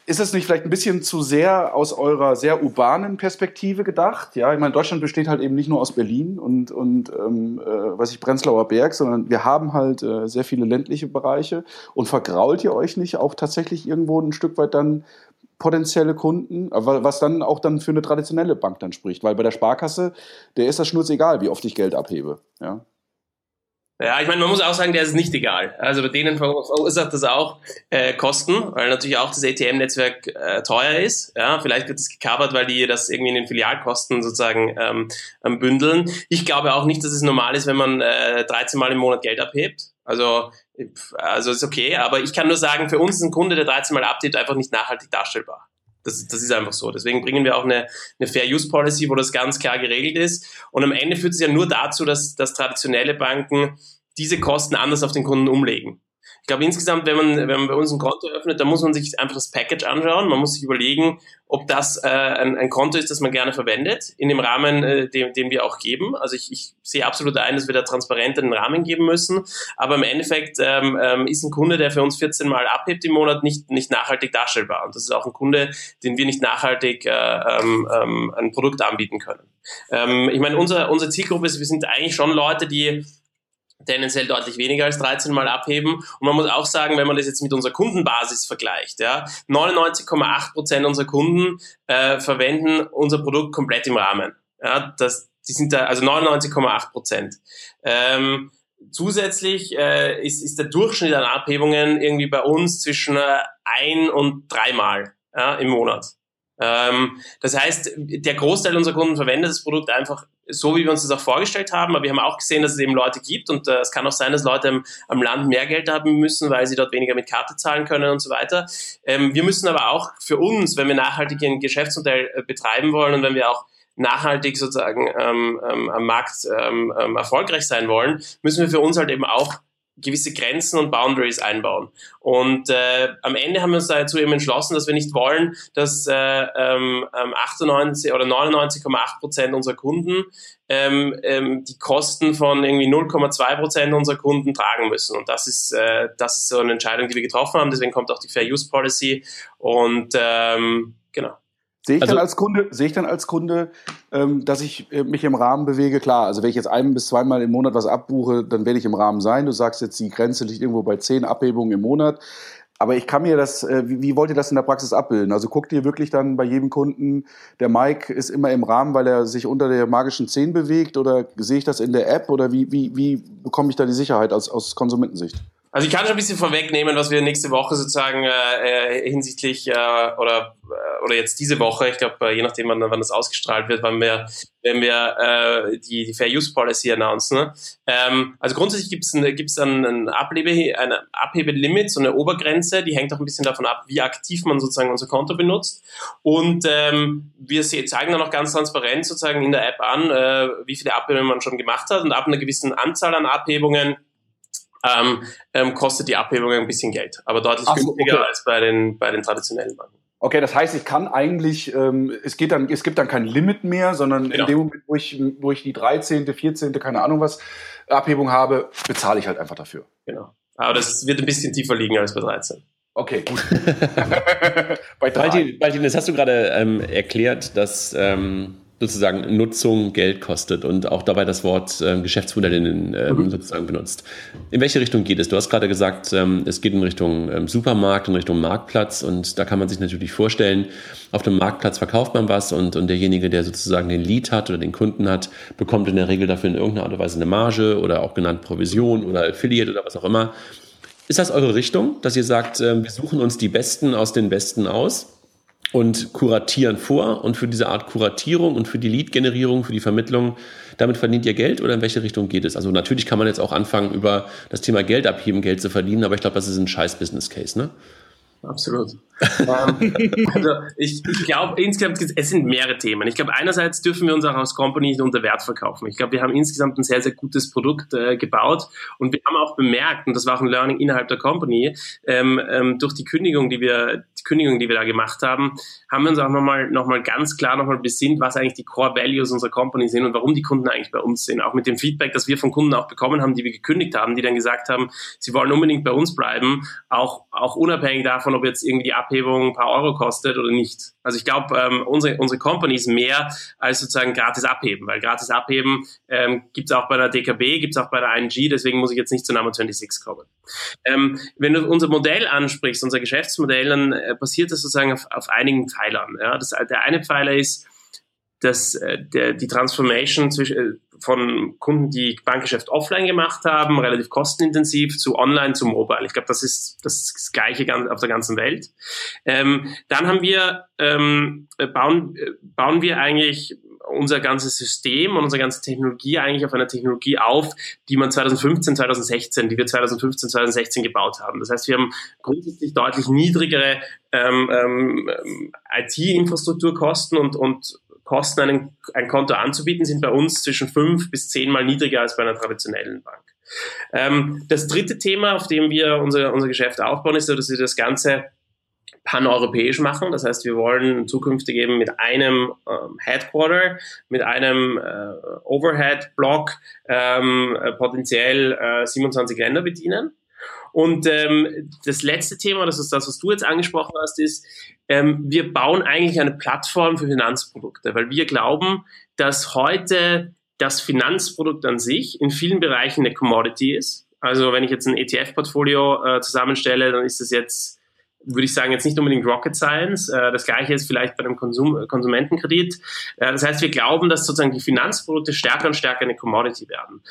ist das nicht vielleicht ein bisschen zu sehr aus eurer sehr urbanen Perspektive gedacht? Ja, ich meine, Deutschland besteht halt eben nicht nur aus Berlin und Prenzlauer Berg, sondern wir haben halt sehr viele ländliche Bereiche. Und vergrault ihr euch nicht auch tatsächlich irgendwo ein Stück weit dann potenzielle Kunden, was dann auch dann für eine traditionelle Bank dann spricht, weil bei der Sparkasse, der ist das Schnurz egal, wie oft ich Geld abhebe, ja. Ja, ich meine, man muss auch sagen, der ist nicht egal. Also bei denen verursacht das auch Kosten, weil natürlich auch das ATM-Netzwerk teuer ist. Ja, vielleicht wird es gecovert, weil die das irgendwie in den Filialkosten sozusagen bündeln. Ich glaube auch nicht, dass es normal ist, wenn man 13 Mal im Monat Geld abhebt. Also ist okay, aber ich kann nur sagen, für uns ist ein Kunde, der 13 Mal abhebt, einfach nicht nachhaltig darstellbar. Das ist einfach so. Deswegen bringen wir auch eine Fair-Use-Policy, wo das ganz klar geregelt ist. Und am Ende führt es ja nur dazu, dass traditionelle Banken diese Kosten anders auf den Kunden umlegen. Ich glaube, insgesamt, wenn man bei uns ein Konto öffnet, dann muss man sich einfach das Package anschauen. Man muss sich überlegen, ob das ein Konto ist, das man gerne verwendet, in dem Rahmen, den wir auch geben. Also ich sehe absolut ein, dass wir da transparent einen Rahmen geben müssen. Aber im Endeffekt ist ein Kunde, der für uns 14 Mal abhebt im Monat, nicht nachhaltig darstellbar. Und das ist auch ein Kunde, den wir nicht nachhaltig ein Produkt anbieten können. Ich meine, unsere Zielgruppe ist, wir sind eigentlich schon Leute, die tendenziell deutlich weniger als 13 Mal abheben. Und man muss auch sagen, wenn man das jetzt mit unserer Kundenbasis vergleicht, ja, 99,8% unserer Kunden verwenden unser Produkt komplett im Rahmen. Ja, die sind da, also 99,8%. Zusätzlich ist der Durchschnitt an Abhebungen irgendwie bei uns zwischen 1 und 3 Mal im Monat. Das heißt, der Großteil unserer Kunden verwendet das Produkt einfach so, wie wir uns das auch vorgestellt haben, aber wir haben auch gesehen, dass es eben Leute gibt und es kann auch sein, dass Leute am Land mehr Geld haben müssen, weil sie dort weniger mit Karte zahlen können und so weiter. Wir müssen aber auch für uns, wenn wir nachhaltig ein Geschäftsmodell betreiben wollen und wenn wir auch nachhaltig sozusagen am Markt erfolgreich sein wollen, müssen wir für uns halt eben auch gewisse Grenzen und Boundaries einbauen. Und am Ende haben wir uns dazu eben entschlossen, dass wir nicht wollen, dass 98 oder 99,8% unserer Kunden die Kosten von irgendwie 0,2% unserer Kunden tragen müssen. Und das ist so eine Entscheidung, die wir getroffen haben. Deswegen kommt auch die Fair Use Policy. Und genau. Sehe ich dann als Kunde, dass ich mich im Rahmen bewege? Klar, also wenn ich jetzt 1 bis 2 Mal im Monat was abbuche, dann werde ich im Rahmen sein. Du sagst jetzt, die Grenze liegt irgendwo bei 10 Abhebungen im Monat. Aber ich kann mir das, wie wollt ihr das in der Praxis abbilden? Also guckt ihr wirklich dann bei jedem Kunden, der Mike ist immer im Rahmen, weil er sich unter der magischen 10 bewegt? Oder sehe ich das in der App? Oder wie bekomme ich da die Sicherheit aus Konsumentensicht? Also ich kann schon ein bisschen vorwegnehmen, was wir nächste Woche sozusagen hinsichtlich oder jetzt diese Woche, ich glaube, je nachdem, wann das ausgestrahlt wird, wenn wir die Fair Use Policy announcen. Ne? Also grundsätzlich gibt's ein Abhebelimit, so eine Obergrenze, die hängt auch ein bisschen davon ab, wie aktiv man sozusagen unser Konto benutzt. Und wir zeigen dann auch ganz transparent sozusagen in der App an, wie viele Abhebungen man schon gemacht hat. Und ab einer gewissen Anzahl an Abhebungen kostet die Abhebung ein bisschen Geld, aber deutlich günstiger als bei den traditionellen Banken. Okay, das heißt, ich kann eigentlich, es gibt dann kein Limit mehr, sondern genau. In dem Moment, wo ich die 13., 14., keine Ahnung was, Abhebung habe, bezahle ich halt einfach dafür. Genau, aber das wird ein bisschen tiefer liegen als bei 13. Okay, gut. Valentin, das hast du gerade erklärt, dass sozusagen Nutzung Geld kostet und auch dabei das Wort Geschäftsmodell sozusagen benutzt. In welche Richtung geht es? Du hast gerade gesagt, es geht in Richtung Supermarkt, in Richtung Marktplatz, und da kann man sich natürlich vorstellen, auf dem Marktplatz verkauft man was und derjenige, der sozusagen den Lead hat oder den Kunden hat, bekommt in der Regel dafür in irgendeiner Art und Weise eine Marge oder auch genannt Provision oder Affiliate oder was auch immer. Ist das eure Richtung, dass ihr sagt, wir suchen uns die Besten aus den Besten aus und kuratieren vor, und für diese Art Kuratierung und für die Lead-Generierung, für die Vermittlung, damit verdient ihr Geld, oder in welche Richtung geht es? Also natürlich kann man jetzt auch anfangen, über das Thema Geld abheben, Geld zu verdienen, aber ich glaube, das ist ein scheiß Business-Case, ne? Absolut. Also ich glaube, insgesamt, es sind mehrere Themen. Ich glaube, einerseits dürfen wir uns auch als Company nicht unter Wert verkaufen. Ich glaube, wir haben insgesamt ein sehr, sehr gutes Produkt gebaut, und wir haben auch bemerkt, und das war auch ein Learning innerhalb der Company, durch die Kündigung, die wir da gemacht haben, haben wir uns auch nochmal ganz klar besinnt, was eigentlich die Core Values unserer Company sind und warum die Kunden eigentlich bei uns sind. Auch mit dem Feedback, das wir von Kunden auch bekommen haben, die wir gekündigt haben, die dann gesagt haben, sie wollen unbedingt bei uns bleiben, auch unabhängig davon, ob jetzt irgendwie die Abhebung ein paar Euro kostet oder nicht. Also ich glaube, unsere Company ist mehr als sozusagen gratis abheben, weil gratis abheben gibt es auch bei der DKB, gibt es auch bei der ING, deswegen muss ich jetzt nicht zu N26 kommen. Wenn du unser Modell ansprichst, unser Geschäftsmodell, dann basiert das sozusagen auf einigen Pfeilern. Ja? Der eine Pfeiler ist, dass die Transformation von Kunden, die Bankgeschäft offline gemacht haben, relativ kostenintensiv, zu online, zu mobile. Ich glaube, das ist das Gleiche auf der ganzen Welt. Dann haben wir, bauen wir eigentlich unser ganzes System und unsere ganze Technologie eigentlich auf einer Technologie auf, die wir 2015, 2016 gebaut haben. Das heißt, wir haben grundsätzlich deutlich niedrigere IT-Infrastrukturkosten und Kosten, ein Konto anzubieten, sind bei uns zwischen 5 bis 10 Mal niedriger als bei einer traditionellen Bank. Das dritte Thema, auf dem wir unser Geschäft aufbauen, ist, dass wir das Ganze paneuropäisch machen. Das heißt, wir wollen zukünftig eben mit einem Headquarter, mit einem Overhead-Block potenziell 27 Länder bedienen. Und das letzte Thema, das ist das, was du jetzt angesprochen hast, ist, wir bauen eigentlich eine Plattform für Finanzprodukte, weil wir glauben, dass heute das Finanzprodukt an sich in vielen Bereichen eine Commodity ist. Also wenn ich jetzt ein ETF-Portfolio zusammenstelle, dann ist das jetzt, würde ich sagen, jetzt nicht unbedingt Rocket Science. Das Gleiche ist vielleicht bei einem Konsumentenkredit. Das heißt, wir glauben, dass sozusagen die Finanzprodukte stärker und stärker eine Commodity werden.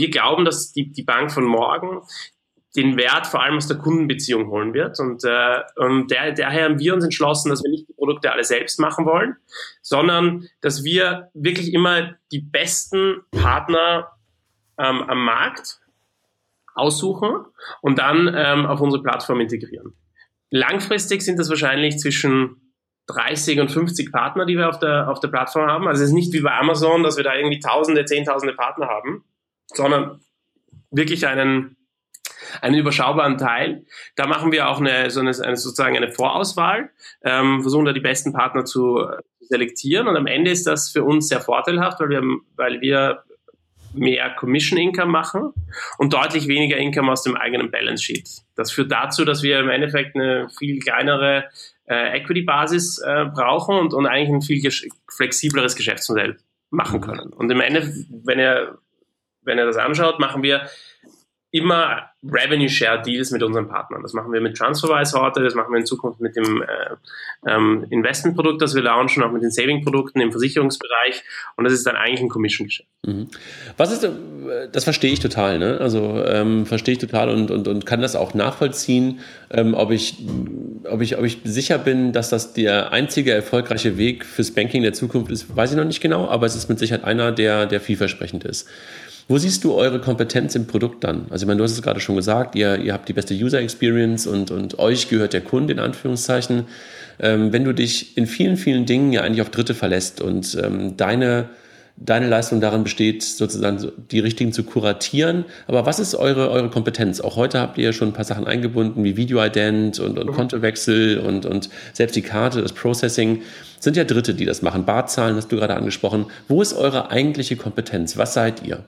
Wir glauben, dass die Bank von morgen den Wert vor allem aus der Kundenbeziehung holen wird. Und daher haben wir uns entschlossen, dass wir nicht die Produkte alle selbst machen wollen, sondern dass wir wirklich immer die besten Partner am Markt aussuchen und dann auf unsere Plattform integrieren. Langfristig sind das wahrscheinlich zwischen 30 und 50 Partner, die wir auf der Plattform haben. Also es ist nicht wie bei Amazon, dass wir da irgendwie Tausende, Zehntausende Partner haben, sondern wirklich einen überschaubaren Teil. Da machen wir auch eine Vorauswahl, versuchen da die besten Partner zu selektieren, und am Ende ist das für uns sehr vorteilhaft, weil wir mehr Commission-Income machen und deutlich weniger Income aus dem eigenen Balance-Sheet. Das führt dazu, dass wir im Endeffekt eine viel kleinere Equity-Basis brauchen und eigentlich ein viel flexibleres Geschäftsmodell machen können. Und im Ende, wenn ihr das anschaut, machen wir immer Revenue-Share-Deals mit unseren Partnern. Das machen wir mit Transferwise heute, das machen wir in Zukunft mit dem Investmentprodukt, das wir launchen, auch mit den Saving-Produkten im Versicherungsbereich, und das ist dann eigentlich ein Commission-Geschäft. Mhm. Das verstehe ich total, ne? Also verstehe ich total und kann das auch nachvollziehen, ob ich sicher bin, dass das der einzige erfolgreiche Weg fürs Banking der Zukunft ist, weiß ich noch nicht genau, aber es ist mit Sicherheit einer, der vielversprechend ist. Wo siehst du eure Kompetenz im Produkt dann? Also ich meine, du hast es gerade schon gesagt, ihr habt die beste User Experience und euch gehört der Kunde, in Anführungszeichen. Wenn du dich in vielen, vielen Dingen ja eigentlich auf Dritte verlässt und deine Leistung darin besteht, sozusagen die richtigen zu kuratieren. Aber was ist eure Kompetenz? Auch heute habt ihr ja schon ein paar Sachen eingebunden, wie Video-Ident und Kontowechsel und selbst die Karte, das Processing. Sind ja Dritte, die das machen. Barzahlen hast du gerade angesprochen. Wo ist eure eigentliche Kompetenz? Was seid ihr?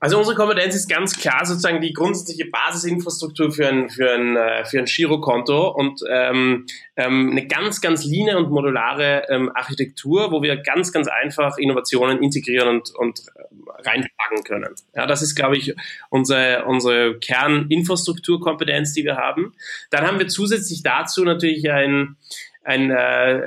Also unsere Kompetenz ist ganz klar sozusagen die grundsätzliche Basisinfrastruktur für ein Girokonto und eine ganz, ganz leane und modulare Architektur, wo wir ganz, ganz einfach Innovationen integrieren und reinpacken können. Ja, das ist, glaube ich, unsere Kerninfrastrukturkompetenz, die wir haben. Dann haben wir zusätzlich dazu natürlich ein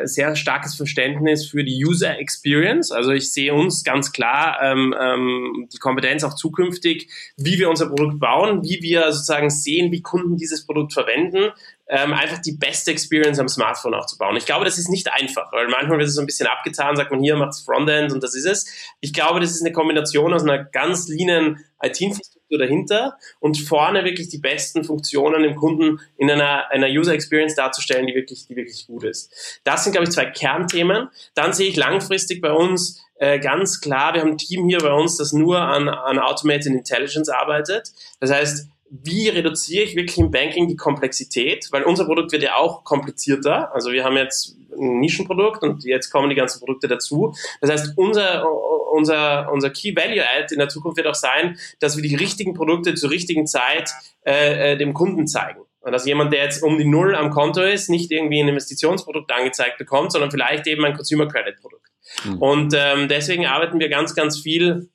sehr starkes Verständnis für die User Experience. Also ich sehe uns ganz klar die Kompetenz auch zukünftig, wie wir unser Produkt bauen, wie wir sozusagen sehen, wie Kunden dieses Produkt verwenden, einfach die beste Experience am Smartphone auch zu bauen. Ich glaube, das ist nicht einfach, weil manchmal wird es so ein bisschen abgetan, sagt man, hier macht's Frontend und das ist es. Ich glaube, das ist eine Kombination aus einer ganz leanen IT-Infrastruktur dahinter und vorne wirklich die besten Funktionen dem Kunden in einer User Experience darzustellen, die wirklich gut ist. Das sind, glaube ich, zwei Kernthemen. Dann sehe ich langfristig bei uns ganz klar, wir haben ein Team hier bei uns, das nur an Automated Intelligence arbeitet. Das heißt, wie reduziere ich wirklich im Banking die Komplexität? Weil unser Produkt wird ja auch komplizierter. Also wir haben jetzt ein Nischenprodukt und jetzt kommen die ganzen Produkte dazu. Das heißt, unser Key Value Add in der Zukunft wird auch sein, dass wir die richtigen Produkte zur richtigen Zeit dem Kunden zeigen. Und dass jemand, der jetzt um die Null am Konto ist, nicht irgendwie ein Investitionsprodukt angezeigt bekommt, sondern vielleicht eben ein Consumer Credit Produkt. Mhm. Und deswegen arbeiten wir ganz, ganz viel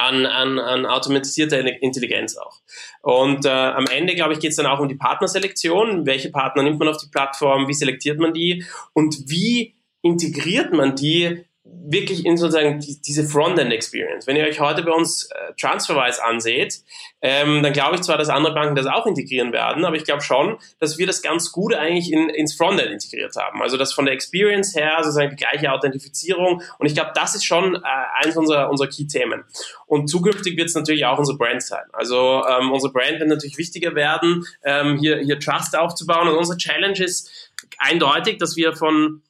an automatisierter Intelligenz auch. Und am Ende, glaube ich, geht es dann auch um die Partnerselektion. Welche Partner nimmt man auf die Plattform? Wie selektiert man die? Und wie integriert man die wirklich in sozusagen diese Frontend-Experience? Wenn ihr euch heute bei uns Transferwise anseht, dann glaube ich zwar, dass andere Banken das auch integrieren werden, aber ich glaube schon, dass wir das ganz gut eigentlich ins Frontend integriert haben. Also das von der Experience her sozusagen die gleiche Authentifizierung und ich glaube, das ist schon eins unserer Key-Themen. Und zukünftig wird es natürlich auch unsere Brand sein. Also unsere Brand wird natürlich wichtiger werden, hier Trust aufzubauen und unsere Challenge ist eindeutig, dass wir von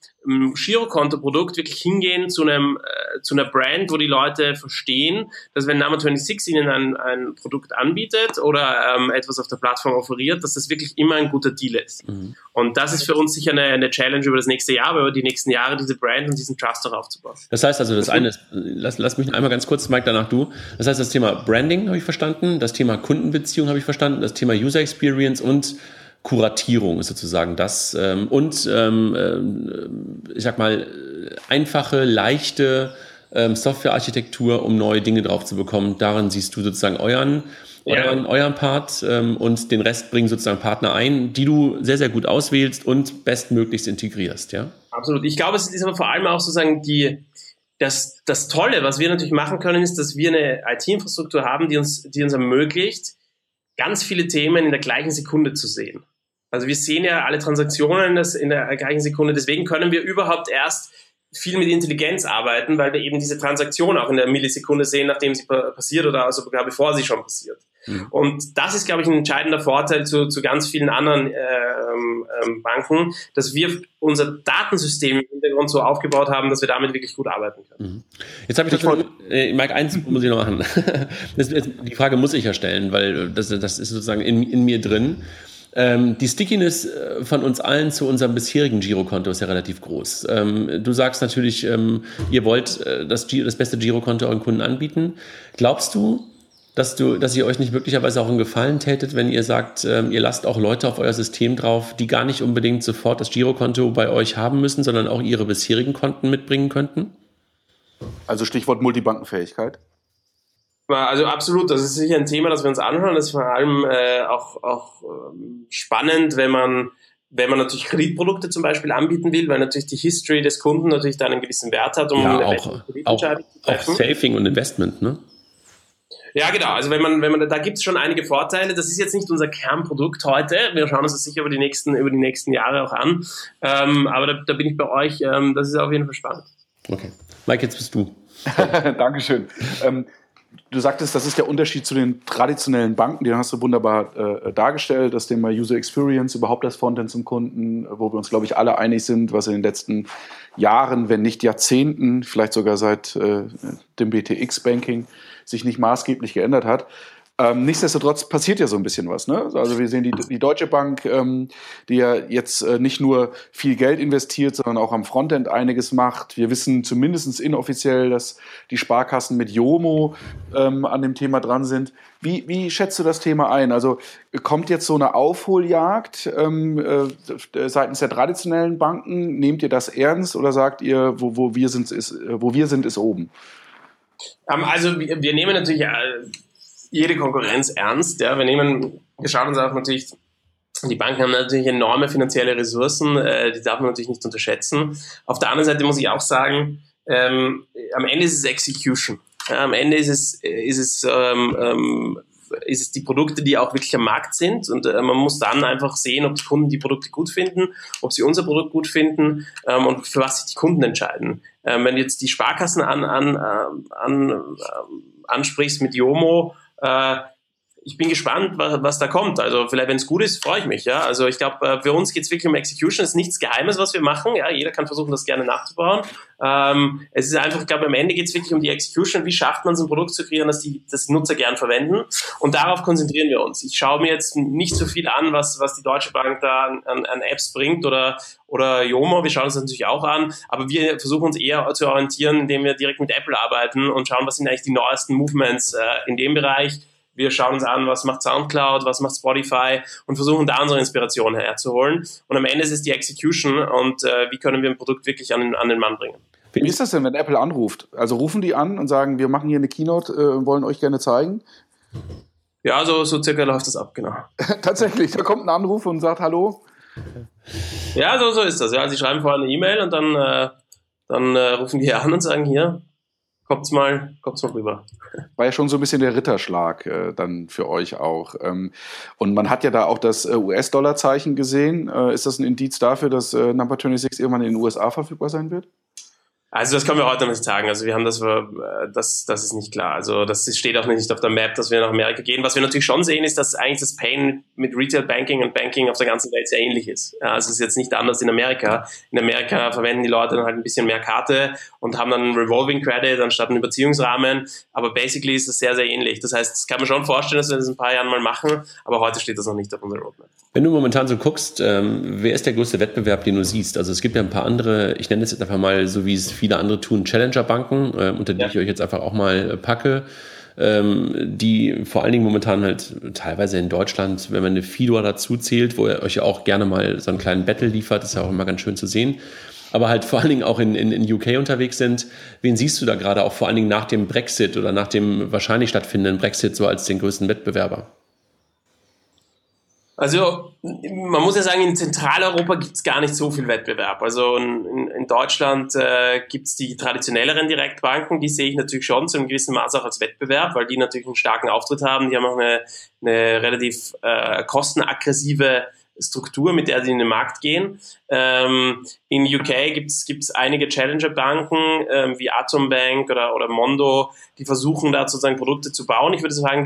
Girokonto-Produkt wirklich hingehen zu einer Brand, wo die Leute verstehen, dass wenn N26 ihnen ein Produkt anbietet oder etwas auf der Plattform offeriert, dass das wirklich immer ein guter Deal ist. Mhm. Und das ist für uns sicher eine Challenge über das nächste Jahr, aber über die nächsten Jahre diese Brand und diesen Trust auch aufzubauen. Das heißt also, das eine ist, lass mich einmal ganz kurz, Mike, danach du. Das heißt, das Thema Branding habe ich verstanden, das Thema Kundenbeziehung habe ich verstanden, das Thema User Experience und Kuratierung ist sozusagen das und ich sag mal einfache, leichte Softwarearchitektur, um neue Dinge drauf zu bekommen. Darin siehst du sozusagen euren Part und den Rest bringen sozusagen Partner ein, die du sehr, sehr gut auswählst und bestmöglichst integrierst, ja? Absolut. Ich glaube, es ist aber vor allem auch sozusagen das Tolle, was wir natürlich machen können, ist, dass wir eine IT-Infrastruktur haben, die uns ermöglicht, ganz viele Themen in der gleichen Sekunde zu sehen. Also wir sehen ja alle Transaktionen in der gleichen Sekunde, deswegen können wir überhaupt erst viel mit Intelligenz arbeiten, weil wir eben diese Transaktion auch in der Millisekunde sehen, nachdem sie passiert oder also sogar bevor sie schon passiert. Mhm. Und das ist, glaube ich, ein entscheidender Vorteil zu ganz vielen anderen Banken, dass wir unser Datensystem im Hintergrund so aufgebaut haben, dass wir damit wirklich gut arbeiten können. Mhm. Jetzt habe ich Mike, eins muss ich noch machen. Die Frage muss ich ja stellen, weil das ist sozusagen in mir drin. Die Stickiness von uns allen zu unserem bisherigen Girokonto ist ja relativ groß. Du sagst natürlich, ihr wollt das beste Girokonto euren Kunden anbieten. Glaubst du, dass ihr euch nicht möglicherweise auch einen Gefallen tätet, wenn ihr sagt, ihr lasst auch Leute auf euer System drauf, die gar nicht unbedingt sofort das Girokonto bei euch haben müssen, sondern auch ihre bisherigen Konten mitbringen könnten? Also Stichwort Multibankenfähigkeit. Also absolut, das ist sicher ein Thema, das wir uns anschauen. Das ist vor allem auch spannend, wenn man natürlich Kreditprodukte zum Beispiel anbieten will, weil natürlich die History des Kunden natürlich da einen gewissen Wert hat, um ja, eine Kreditentscheidung zu treffen. Auch Saving und Investment, ne? Ja, genau. Also wenn man da gibt es schon einige Vorteile. Das ist jetzt nicht unser Kernprodukt heute. Wir schauen uns das sicher über die nächsten Jahre auch an. Aber da bin ich bei euch. Das ist auf jeden Fall spannend. Okay. Mike, jetzt bist du. Dankeschön. Du sagtest, das ist der Unterschied zu den traditionellen Banken, den hast du wunderbar dargestellt, das Thema User Experience, überhaupt das Frontend zum Kunden, wo wir uns, glaube ich, alle einig sind, was in den letzten Jahren, wenn nicht Jahrzehnten, vielleicht sogar seit dem BTX-Banking sich nicht maßgeblich geändert hat. Nichtsdestotrotz passiert ja so ein bisschen was, ne? Also wir sehen die Deutsche Bank, die ja jetzt nicht nur viel Geld investiert, sondern auch am Frontend einiges macht. Wir wissen zumindest inoffiziell, dass die Sparkassen mit Jomo an dem Thema dran sind. Wie schätzt du das Thema ein? Also kommt jetzt so eine Aufholjagd seitens der traditionellen Banken? Nehmt ihr das ernst oder sagt ihr, wo wir sind, ist oben? Also wir nehmen natürlich jede Konkurrenz ernst. Ja. Wir schauen uns auch natürlich, die Banken haben natürlich enorme finanzielle Ressourcen, die darf man natürlich nicht unterschätzen. Auf der anderen Seite muss ich auch sagen, am Ende ist es Execution. Ja, am Ende ist es die Produkte, die auch wirklich am Markt sind, und man muss dann einfach sehen, ob die Kunden die Produkte gut finden, ob sie unser Produkt gut finden und für was sich die Kunden entscheiden. Wenn du jetzt die Sparkassen ansprichst mit Jomo, ich bin gespannt, was da kommt. Also vielleicht, wenn es gut ist, freue ich mich. Ja? Also ich glaube, für uns geht es wirklich um Execution. Es ist nichts Geheimes, was wir machen. Ja? Jeder kann versuchen, das gerne nachzubauen. Es ist einfach, ich glaube, am Ende geht es wirklich um die Execution. Wie schafft man es, ein Produkt zu kreieren, das die Nutzer gern verwenden? Und darauf konzentrieren wir uns. Ich schaue mir jetzt nicht so viel an, was die Deutsche Bank da an Apps bringt oder Jomo. Wir schauen uns das natürlich auch an. Aber wir versuchen uns eher zu orientieren, indem wir direkt mit Apple arbeiten und schauen, was sind eigentlich die neuesten Movements in dem Bereich. Wir schauen uns an, was macht Soundcloud, was macht Spotify, und versuchen da unsere Inspiration herzuholen. Und am Ende ist es die Execution und wie können wir ein Produkt wirklich an den Mann bringen. Wie ist das denn, wenn Apple anruft? Also rufen die an und sagen, wir machen hier eine Keynote, wollen euch gerne zeigen? Ja, so circa läuft das ab, genau. Tatsächlich, da kommt ein Anruf und sagt Hallo? Ja, so ist das. Ja, sie schreiben vorher eine E-Mail und dann rufen die an und sagen, hier, Kommt's mal rüber. War ja schon so ein bisschen der Ritterschlag dann für euch auch. Und man hat ja da auch das US-Dollar-Zeichen gesehen. Ist das ein Indiz dafür, dass Number 26 irgendwann in den USA verfügbar sein wird? Also das können wir heute noch nicht sagen. Also wir haben das ist nicht klar. Also das steht auch nicht auf der Map, dass wir nach Amerika gehen. Was wir natürlich schon sehen, ist, dass eigentlich das Pain mit Retail Banking und Banking auf der ganzen Welt sehr ähnlich ist. Also es ist jetzt nicht anders in Amerika. In Amerika verwenden die Leute dann halt ein bisschen mehr Karte und haben dann einen Revolving Credit anstatt einen Überziehungsrahmen. Aber basically ist es sehr, sehr ähnlich. Das heißt, das kann man schon vorstellen, dass wir das in ein paar Jahren mal machen. Aber heute steht das noch nicht auf unserer Roadmap. Wenn du momentan so guckst, wer ist der größte Wettbewerb, den du siehst? Also es gibt ja ein paar andere, ich nenne es jetzt einfach mal so, wie es viele andere tun, Challenger-Banken, unter die ich euch jetzt einfach auch mal packe, die vor allen Dingen momentan halt teilweise in Deutschland, wenn man eine Fidor dazu zählt, wo ihr euch ja auch gerne mal so einen kleinen Battle liefert, ist ja auch immer ganz schön zu sehen, aber halt vor allen Dingen auch in UK unterwegs sind. Wen siehst du da gerade auch vor allen Dingen nach dem Brexit oder nach dem wahrscheinlich stattfindenden Brexit so als den größten Wettbewerber? Also man muss ja sagen, in Zentraleuropa gibt es gar nicht so viel Wettbewerb. Also in Deutschland gibt es die traditionelleren Direktbanken, die sehe ich natürlich schon zu einem gewissen Maß auch als Wettbewerb, weil die natürlich einen starken Auftritt haben. Die haben auch eine relativ kostenaggressive Struktur, mit der sie in den Markt gehen. In UK gibt's einige Challenger-Banken wie Atom Bank oder Mondo, die versuchen da sozusagen Produkte zu bauen. Ich würde sagen,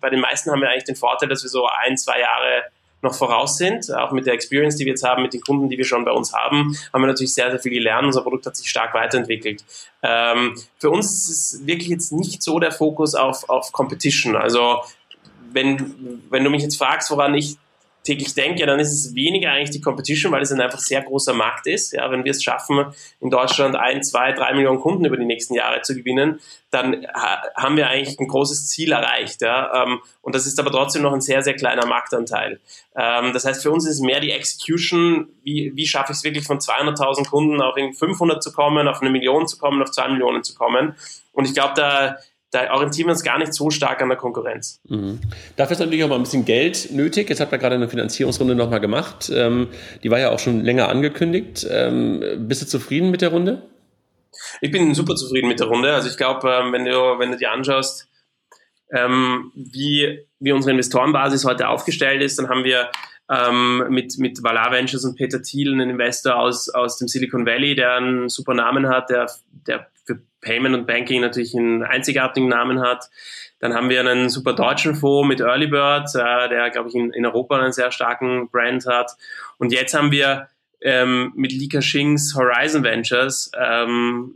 bei den meisten haben wir eigentlich den Vorteil, dass wir so 1-2 Jahre noch voraus sind. Auch mit der Experience, die wir jetzt haben, mit den Kunden, die wir schon bei uns haben, haben wir natürlich sehr, sehr viel gelernt. Unser Produkt hat sich stark weiterentwickelt. Für uns ist es wirklich jetzt nicht so der Fokus auf Competition. Also wenn du mich jetzt fragst, woran ich täglich denke, dann ist es weniger eigentlich die Competition, weil es ein einfach sehr großer Markt ist. Ja, wenn wir es schaffen, in Deutschland 1, 2, 3 Millionen Kunden über die nächsten Jahre zu gewinnen, dann haben wir eigentlich ein großes Ziel erreicht. Ja, und das ist aber trotzdem noch ein sehr, sehr kleiner Marktanteil. Das heißt, für uns ist mehr die Execution, wie schaffe ich es wirklich von 200.000 Kunden auf 500 zu kommen, auf 1 Million zu kommen, auf 2 Millionen zu kommen. Und ich glaube, da orientieren wir uns gar nicht so stark an der Konkurrenz. Mhm. Dafür ist natürlich auch mal ein bisschen Geld nötig. Jetzt habt ihr gerade eine Finanzierungsrunde nochmal gemacht. Die war ja auch schon länger angekündigt. Bist du zufrieden mit der Runde? Ich bin super zufrieden mit der Runde. Also ich glaube, wenn du dir anschaust, wie unsere Investorenbasis heute aufgestellt ist, dann haben wir mit Valar Ventures und Peter Thiel einen Investor aus dem Silicon Valley, der einen super Namen hat, der für Payment und Banking natürlich einen einzigartigen Namen hat. Dann haben wir einen super deutschen Fonds mit Early Bird, der, glaube ich, in Europa einen sehr starken Brand hat. Und jetzt haben wir mit Lika Shings Horizon Ventures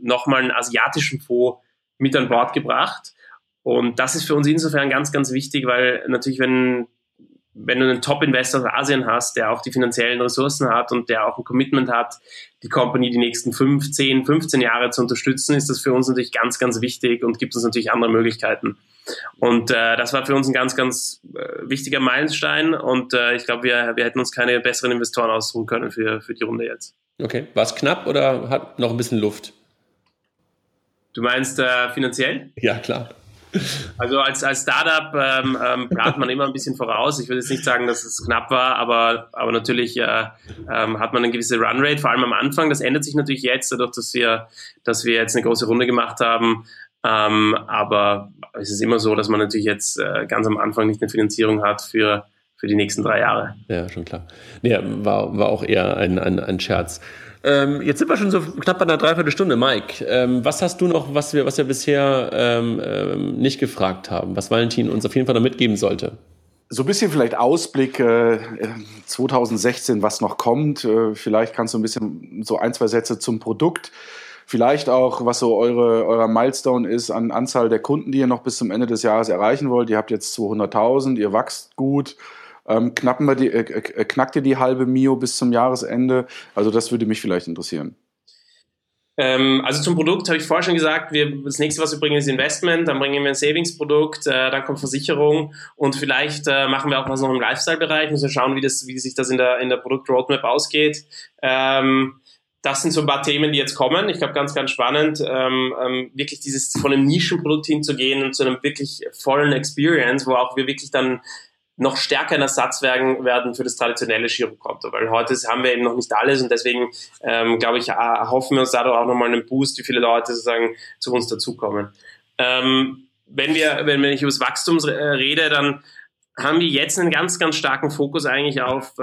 nochmal einen asiatischen Fonds mit an Bord gebracht. Und das ist für uns insofern ganz, ganz wichtig, weil natürlich, wenn du einen Top-Investor aus Asien hast, der auch die finanziellen Ressourcen hat und der auch ein Commitment hat, die Company die nächsten 5, 10, 15 Jahre zu unterstützen, ist das für uns natürlich ganz, ganz wichtig und gibt uns natürlich andere Möglichkeiten. Und das war für uns ein ganz, ganz wichtiger Meilenstein und ich glaube, wir hätten uns keine besseren Investoren aussuchen können für die Runde jetzt. Okay, war es knapp oder hat noch ein bisschen Luft? Du meinst finanziell? Ja, klar. Also als Startup plant man immer ein bisschen voraus. Ich würde jetzt nicht sagen, dass es knapp war, aber natürlich hat man eine gewisse Runrate, vor allem am Anfang. Das ändert sich natürlich jetzt, dadurch, dass wir jetzt eine große Runde gemacht haben. Aber es ist immer so, dass man natürlich jetzt ganz am Anfang nicht eine Finanzierung hat für die nächsten 3 Jahre. Ja, schon klar. Nee, war auch eher ein Scherz. Jetzt sind wir schon so knapp bei einer Dreiviertelstunde. Mike, was hast du noch, was wir bisher nicht gefragt haben, was Valentin uns auf jeden Fall noch mitgeben sollte? So ein bisschen vielleicht Ausblick 2016, was noch kommt. Vielleicht kannst du ein bisschen so 1, 2 Sätze zum Produkt. Vielleicht auch, was so euer Milestone ist an Anzahl der Kunden, die ihr noch bis zum Ende des Jahres erreichen wollt. Ihr habt jetzt 200.000, ihr wächst gut. Knackt ihr die halbe Mio bis zum Jahresende? Also das würde mich vielleicht interessieren. Also zum Produkt habe ich vorher schon gesagt, das nächste, was wir bringen, ist Investment, dann bringen wir ein Savings-Produkt, dann kommt Versicherung und vielleicht machen wir auch was noch im Lifestyle-Bereich. Müssen wir schauen, wie sich das in der Produkt-Roadmap ausgeht. Das sind so ein paar Themen, die jetzt kommen. Ich glaube, ganz, ganz spannend, wirklich dieses von einem Nischenprodukt hinzugehen und zu einem wirklich vollen Experience, wo auch wir wirklich dann noch stärker ein Ersatz werden für das traditionelle Girokonto, weil heute haben wir eben noch nicht alles und deswegen, glaube ich, erhoffen wir uns dadurch auch nochmal einen Boost, wie viele Leute sozusagen zu uns dazukommen. Wenn ich über das Wachstum rede, dann haben wir jetzt einen ganz, ganz starken Fokus eigentlich auf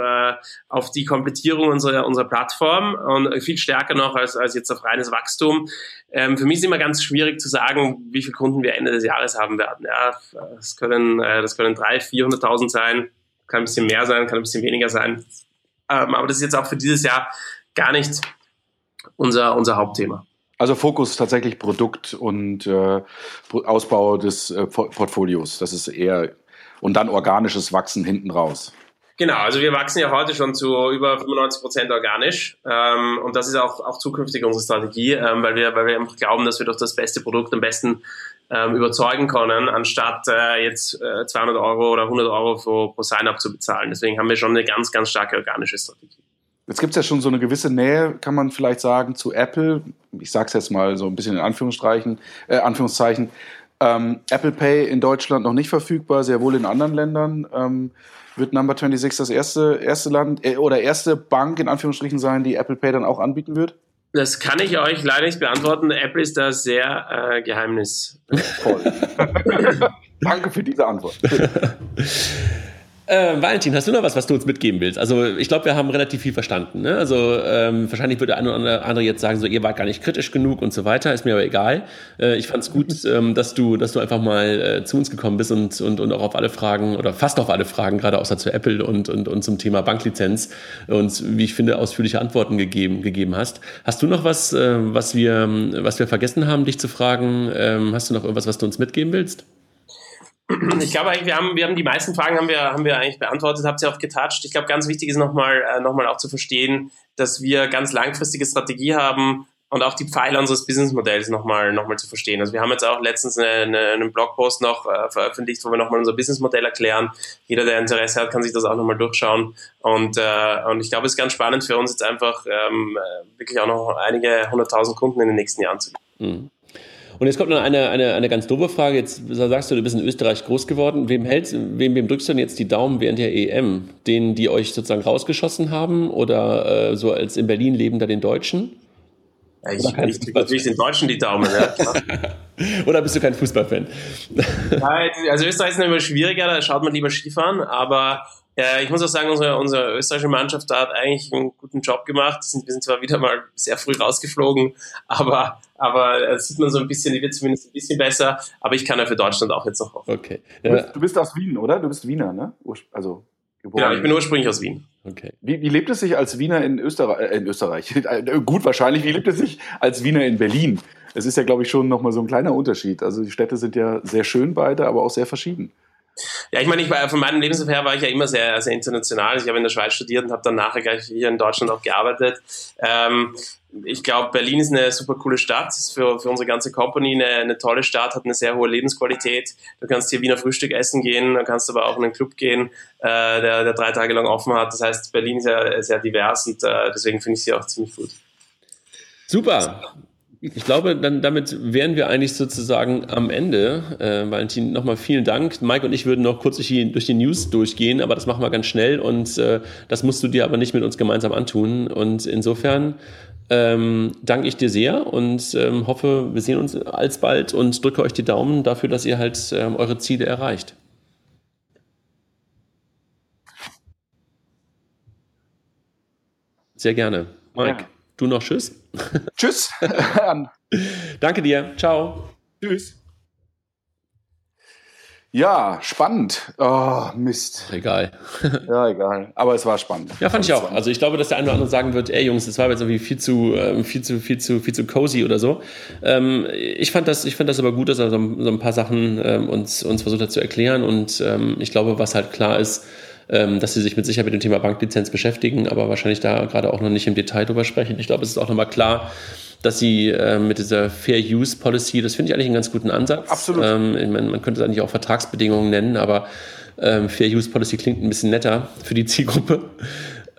die Komplettierung unserer Plattform und viel stärker noch als jetzt auf reines Wachstum. Für mich ist immer ganz schwierig zu sagen, wie viele Kunden wir Ende des Jahres haben werden. Ja, das können 300.000, 400.000 sein, kann ein bisschen mehr sein, kann ein bisschen weniger sein. Aber das ist jetzt auch für dieses Jahr gar nicht unser Hauptthema. Also Fokus tatsächlich Produkt und Ausbau des Portfolios. Das ist eher... Und dann organisches Wachsen hinten raus. Genau, also wir wachsen ja heute schon zu über 95% organisch. Und das ist auch zukünftig unsere Strategie, weil wir einfach glauben, dass wir durch das beste Produkt am besten überzeugen können, anstatt jetzt 200 € oder 100 € pro Sign-up zu bezahlen. Deswegen haben wir schon eine ganz, ganz starke organische Strategie. Jetzt gibt es ja schon so eine gewisse Nähe, kann man vielleicht sagen, zu Apple. Ich sage es jetzt mal so ein bisschen in Anführungszeichen. Apple Pay in Deutschland noch nicht verfügbar, sehr wohl in anderen Ländern. Wird Number 26 das erste Land oder erste Bank in Anführungsstrichen sein, die Apple Pay dann auch anbieten wird? Das kann ich euch leider nicht beantworten. Apple ist da sehr geheimnisvoll. Danke für diese Antwort. Valentin, hast du noch was du uns mitgeben willst? Also ich glaube, wir haben relativ viel verstanden. Ne? Also wahrscheinlich würde ein oder andere jetzt sagen, so ihr wart gar nicht kritisch genug und so weiter, ist mir aber egal. Ich fand es gut, dass du einfach mal zu uns gekommen bist und auch auf alle Fragen oder fast auf alle Fragen, gerade außer zu Apple und zum Thema Banklizenz uns, wie ich finde, ausführliche Antworten gegeben hast. Hast du noch was, was wir vergessen haben, dich zu fragen? Hast du noch irgendwas, was du uns mitgeben willst? Ich glaube eigentlich, wir haben die meisten Fragen haben wir eigentlich beantwortet, habt ihr auch getatscht. Ich glaube, ganz wichtig ist nochmal auch zu verstehen, dass wir ganz langfristige Strategie haben und auch die Pfeiler unseres Businessmodells nochmal zu verstehen. Also wir haben jetzt auch letztens einen Blogpost noch veröffentlicht, wo wir nochmal unser Businessmodell erklären. Jeder, der Interesse hat, kann sich das auch nochmal durchschauen. Und ich glaube, es ist ganz spannend für uns jetzt einfach wirklich auch noch einige 100.000 Kunden in den nächsten Jahren zu geben. Mhm. Und jetzt kommt noch eine ganz doofe Frage. Jetzt sagst du bist in Österreich groß geworden. Wem drückst du denn jetzt die Daumen während der EM? Denen, die euch sozusagen rausgeschossen haben oder so als in Berlin lebender den Deutschen? Ja, ich drücke natürlich den Deutschen die Daumen. Ja. Oder bist du kein Fußballfan? Also Österreich ist immer schwieriger, da schaut man lieber Skifahren, aber... Ich muss auch sagen, unsere österreichische Mannschaft da hat eigentlich einen guten Job gemacht. Wir sind zwar wieder mal sehr früh rausgeflogen, aber das sieht man so ein bisschen, die wird zumindest ein bisschen besser. Aber ich kann ja für Deutschland auch jetzt noch hoffen. Okay. Du bist aus Wien, oder? Du bist Wiener, ne? Also geboren. Ja, ich bin ursprünglich aus Wien. Okay. Wie lebt es sich als Wiener in Österreich? Gut, wahrscheinlich. Wie lebt es sich als Wiener in Berlin? Es ist ja, glaube ich, schon nochmal so ein kleiner Unterschied. Also die Städte sind ja sehr schön beide, aber auch sehr verschieden. Ja, ich meine, von meinem Lebenslauf her war ich ja immer sehr, sehr international. Ich habe in der Schweiz studiert und habe dann nachher gleich hier in Deutschland auch gearbeitet. Ich glaube, Berlin ist eine super coole Stadt, ist für unsere ganze Company eine tolle Stadt, hat eine sehr hohe Lebensqualität. Du kannst hier Wiener Frühstück essen gehen, du kannst aber auch in einen Club gehen, der 3 Tage lang offen hat. Das heißt, Berlin ist ja sehr divers und deswegen finde ich sie auch ziemlich gut. Super. Ich glaube, damit wären wir eigentlich sozusagen am Ende. Valentin, nochmal vielen Dank. Mike und ich würden noch kurz durch die News durchgehen, aber das machen wir ganz schnell und das musst du dir aber nicht mit uns gemeinsam antun. Und insofern danke ich dir sehr und hoffe, wir sehen uns alsbald und drücke euch die Daumen dafür, dass ihr halt eure Ziele erreicht. Sehr gerne. Mike, ja. Du noch Tschüss. Tschüss. Danke dir. Ciao. Tschüss. Ja, spannend. Oh, Mist. Egal. Ja, egal. Aber es war spannend. Ja, fand ich auch. Also ich glaube, dass der eine oder andere sagen wird, ey Jungs, das war jetzt irgendwie viel zu cozy oder so. Ich fand das aber gut, dass er so ein paar Sachen uns versucht hat zu erklären und ich glaube, was halt klar ist, dass sie sich mit Sicherheit mit dem Thema Banklizenz beschäftigen, aber wahrscheinlich da gerade auch noch nicht im Detail drüber sprechen. Ich glaube, es ist auch nochmal klar, dass sie mit dieser Fair-Use-Policy, das finde ich eigentlich einen ganz guten Ansatz. Absolut. Man könnte es eigentlich auch Vertragsbedingungen nennen, aber Fair-Use-Policy klingt ein bisschen netter für die Zielgruppe.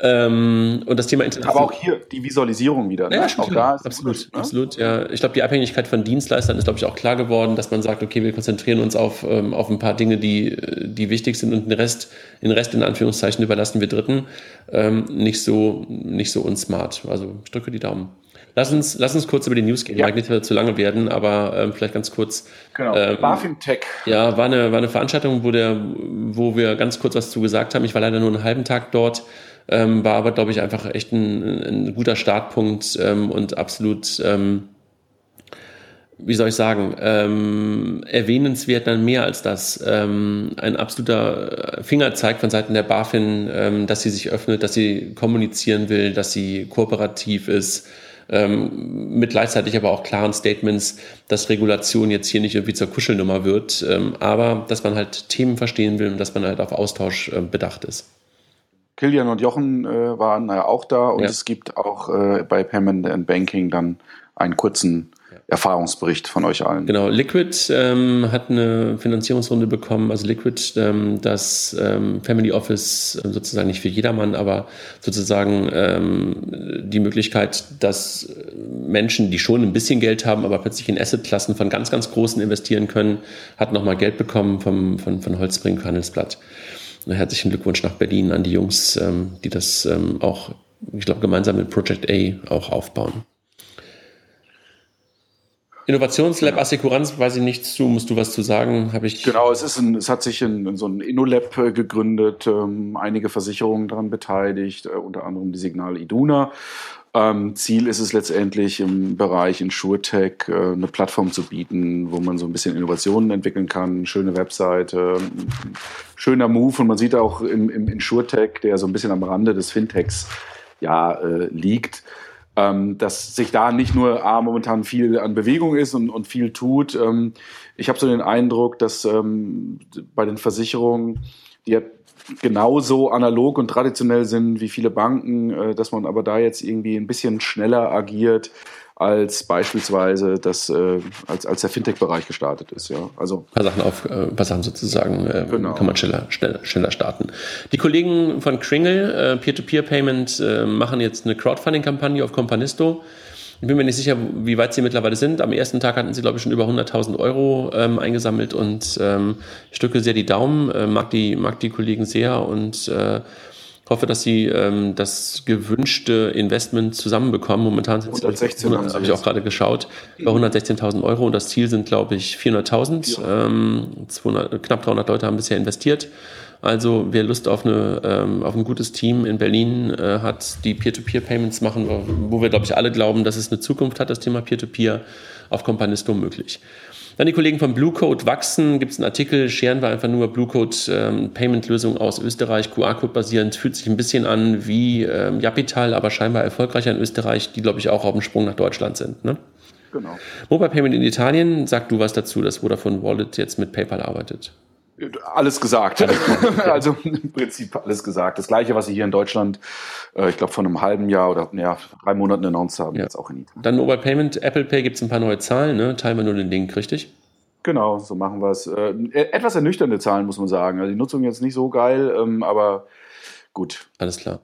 Und das Thema Internet. Aber auch hier die Visualisierung wieder. Ne? Ja, schon auch klar. Da absolut, gut, ne? Absolut. Ja. Ich glaube, die Abhängigkeit von Dienstleistern ist, glaube ich, auch klar geworden, dass man sagt, okay, wir konzentrieren uns auf ein paar Dinge, die wichtig sind und den Rest in Anführungszeichen überlassen wir Dritten. Nicht so unsmart. Also ich drücke die Daumen. Lass uns kurz über die News gehen, ja. Mag nicht zu lange werden, aber vielleicht ganz kurz. Genau, BaFin-Tech. Ja, war eine Veranstaltung, wo wir ganz kurz was zu gesagt haben. Ich war leider nur einen halben Tag dort, war aber, glaube ich, einfach echt ein guter Startpunkt und absolut, wie soll ich sagen, erwähnenswert dann mehr als das. Ein absoluter Fingerzeig von Seiten der BaFin, dass sie sich öffnet, dass sie kommunizieren will, dass sie kooperativ ist. Mit gleichzeitig aber auch klaren Statements, dass Regulation jetzt hier nicht irgendwie zur Kuschelnummer wird, aber dass man halt Themen verstehen will und dass man halt auf Austausch bedacht ist. Kilian und Jochen waren ja auch da und es gibt auch bei Payment and Banking dann einen kurzen Erfahrungsbericht von euch allen. Genau, Liquid hat eine Finanzierungsrunde bekommen, also Liquid, das Family Office sozusagen nicht für jedermann, aber sozusagen die Möglichkeit, dass Menschen, die schon ein bisschen Geld haben, aber plötzlich in Assetklassen von ganz, ganz Großen investieren können, hat nochmal Geld bekommen von Holzbrink, Handelsblatt. Herzlichen Glückwunsch nach Berlin an die Jungs, die das auch, ich glaube, gemeinsam mit Project A auch aufbauen. Innovationslab, Assekuranz, weiß ich nichts zu, musst du was zu sagen? Genau, es hat sich in so ein InnoLab gegründet, einige Versicherungen daran beteiligt, unter anderem die Signal IDUNA. Ziel ist es letztendlich im Bereich Insurtech eine Plattform zu bieten, wo man so ein bisschen Innovationen entwickeln kann, schöne Webseite, schöner Move und man sieht auch im Insurtech, der so ein bisschen am Rande des Fintechs liegt, dass sich da nicht nur momentan viel an Bewegung ist und viel tut. Ich habe so den Eindruck, dass bei den Versicherungen, die genauso analog und traditionell sind wie viele Banken, dass man aber da jetzt irgendwie ein bisschen schneller agiert als beispielsweise als der Fintech-Bereich gestartet ist. Ja. Also ein paar Sachen sozusagen genau. Kann man schneller starten. Die Kollegen von Cringle, Peer-to-Peer-Payment, machen jetzt eine Crowdfunding-Kampagne auf Companisto. Ich bin mir nicht sicher, wie weit sie mittlerweile sind. Am ersten Tag hatten sie, glaube ich, schon über 100.000 Euro eingesammelt und ich drücke sehr die Daumen, mag die Kollegen sehr und hoffe, dass sie das gewünschte Investment zusammenbekommen. Momentan sind es, habe ich auch gerade geschaut, über 116.000 Euro und das Ziel sind, glaube ich, 400.000. Ja. Knapp 300 Leute haben bisher investiert. Also wer Lust auf ein gutes Team in Berlin hat, die Peer-to-Peer-Payments machen, wo wir, glaube ich, alle glauben, dass es eine Zukunft hat, das Thema Peer-to-Peer auf Companisto möglich. Dann die Kollegen von Bluecode wachsen, gibt es einen Artikel, scheren wir einfach nur Bluecode Payment-Lösung aus Österreich, QR-Code basierend, fühlt sich ein bisschen an wie Japital, aber scheinbar erfolgreicher in Österreich, die glaube ich auch auf dem Sprung nach Deutschland sind. Ne? Genau. Mobile Payment in Italien, sag du was dazu, dass Vodafone Wallet jetzt mit PayPal arbeitet? Alles gesagt. Also im Prinzip alles gesagt. Das Gleiche, was sie hier in Deutschland, ich glaube, vor einem halben Jahr oder 3 Monaten announced haben, ja. Jetzt auch in Italien. Dann Mobile Payment, Apple Pay, gibt es ein paar neue Zahlen, ne? Teilen wir nur den Link, richtig? Genau, so machen wir es. Etwas ernüchternde Zahlen, muss man sagen. Also die Nutzung jetzt nicht so geil, aber gut. Alles klar.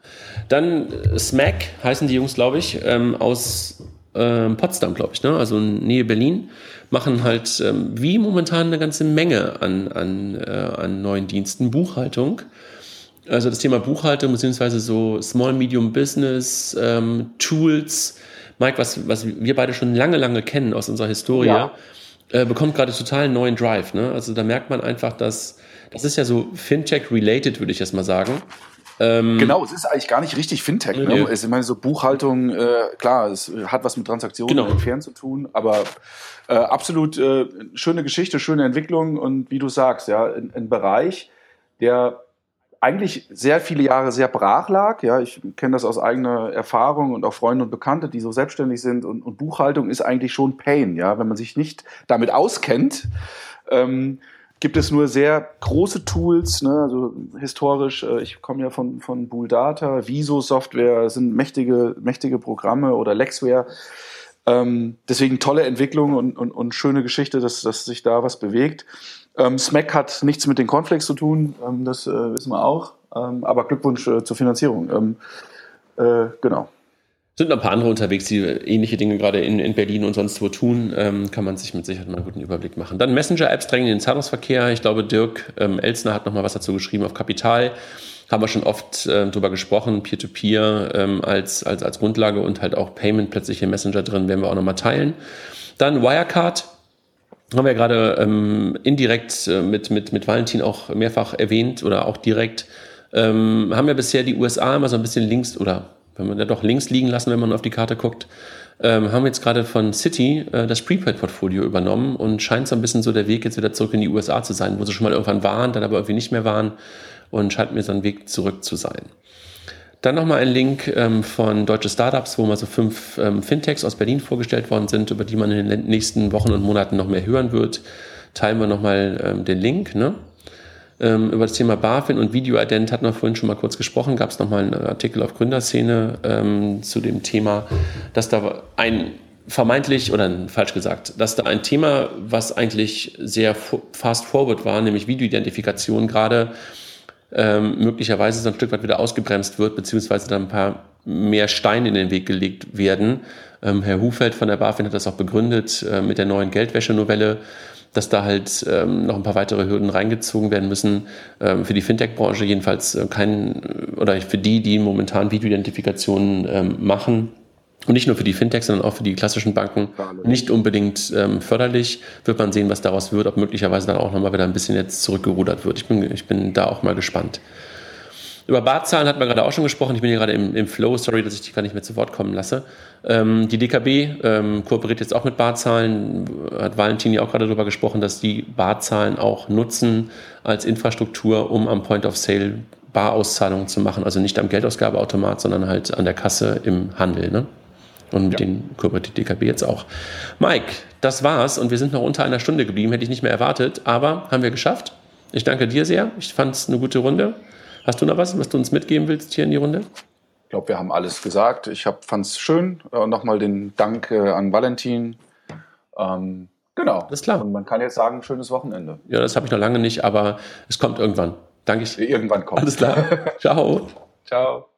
Dann Smack heißen die Jungs, glaube ich, aus Potsdam, glaube ich, ne? Also Nähe Berlin, machen halt wie momentan eine ganze Menge an neuen Diensten. Buchhaltung, also das Thema Buchhaltung beziehungsweise so Small, Medium Business, Tools. Mike, was wir beide schon lange kennen aus unserer Historie, ja. Bekommt gerade total einen neuen Drive. Ne? Also da merkt man einfach, dass das ist ja so Fintech-related, würde ich jetzt mal sagen. Genau, es ist eigentlich gar nicht richtig Fintech. Ne? Ich meine, so Buchhaltung, klar, es hat was mit Transaktionen entfernt zu tun, aber absolut schöne Geschichte, schöne Entwicklung und wie du sagst, ja, ein Bereich, der eigentlich sehr viele Jahre sehr brach lag. Ja, ich kenne das aus eigener Erfahrung und auch Freunde und Bekannte, die so selbstständig sind und Buchhaltung ist eigentlich schon Pain, ja, wenn man sich nicht damit auskennt. Gibt es nur sehr große Tools, ne? Also historisch, ich komme ja von Bulldata, Viso Software, sind mächtige Programme oder Lexware. Deswegen tolle Entwicklung und schöne Geschichte, dass sich da was bewegt. Smack hat nichts mit den Cornflakes zu tun, das wissen wir auch. Aber Glückwunsch zur Finanzierung. Genau. Es sind noch ein paar andere unterwegs, die ähnliche Dinge gerade in Berlin und sonst wo tun. Kann man sich mit Sicherheit mal einen guten Überblick machen. Dann Messenger-Apps drängen in den Zahlungsverkehr. Ich glaube, Dirk Elsner hat nochmal was dazu geschrieben auf Kapital. Haben wir schon oft drüber gesprochen. Peer-to-Peer als Grundlage und halt auch Payment plötzlich im Messenger drin, werden wir auch nochmal teilen. Dann Wirecard. Haben wir gerade indirekt mit Valentin auch mehrfach erwähnt oder auch direkt. Haben wir bisher die USA immer so ein bisschen links oder wenn man da doch links liegen lassen, wenn man auf die Karte guckt, haben wir jetzt gerade von Citi das Prepaid-Portfolio übernommen und scheint so ein bisschen so der Weg jetzt wieder zurück in die USA zu sein, wo sie schon mal irgendwann waren, dann aber irgendwie nicht mehr waren und scheint mir so ein Weg zurück zu sein. Dann nochmal ein Link von Deutsche Startups, wo mal so 5 Fintechs aus Berlin vorgestellt worden sind, über die man in den nächsten Wochen und Monaten noch mehr hören wird. Teilen wir nochmal den Link, ne? Über das Thema BaFin und Video-Ident hatten wir vorhin schon mal kurz gesprochen, gab es nochmal einen Artikel auf Gründerszene zu dem Thema, dass da ein Thema, was eigentlich sehr fast-forward war, nämlich Video-Identifikation gerade möglicherweise so ein Stück weit wieder ausgebremst wird, beziehungsweise da ein paar mehr Steine in den Weg gelegt werden. Herr Hufeld von der BaFin hat das auch begründet mit der neuen Geldwäschenovelle, dass da halt noch ein paar weitere Hürden reingezogen werden müssen. Für die Fintech-Branche jedenfalls für die momentan Videoidentifikationen machen. Und nicht nur für die Fintechs, sondern auch für die klassischen Banken nicht unbedingt förderlich. Wird man sehen, was daraus wird, ob möglicherweise dann auch nochmal wieder ein bisschen jetzt zurückgerudert wird. Ich bin da auch mal gespannt. Über Barzahlen hat man gerade auch schon gesprochen. Ich bin hier gerade im Flow. Sorry, dass ich dich gar nicht mehr zu Wort kommen lasse. Die DKB kooperiert jetzt auch mit Barzahlen. Hat Valentin ja auch gerade darüber gesprochen, dass die Barzahlen auch nutzen als Infrastruktur, um am Point of Sale Barauszahlungen zu machen. Also nicht am Geldausgabeautomat, sondern halt an der Kasse im Handel. Ne? Und mit denen kooperiert die DKB jetzt auch. Mike, das war's. Und wir sind noch unter einer Stunde geblieben. Hätte ich nicht mehr erwartet. Aber haben wir geschafft. Ich danke dir sehr. Ich fand es eine gute Runde. Hast du noch was du uns mitgeben willst hier in die Runde? Ich glaube, wir haben alles gesagt. Ich fand es schön. Nochmal den Dank an Valentin. Genau. Alles klar. Und man kann jetzt sagen, schönes Wochenende. Ja, das habe ich noch lange nicht, aber es kommt irgendwann. Danke. Irgendwann kommt. Alles klar. Ciao. Ciao.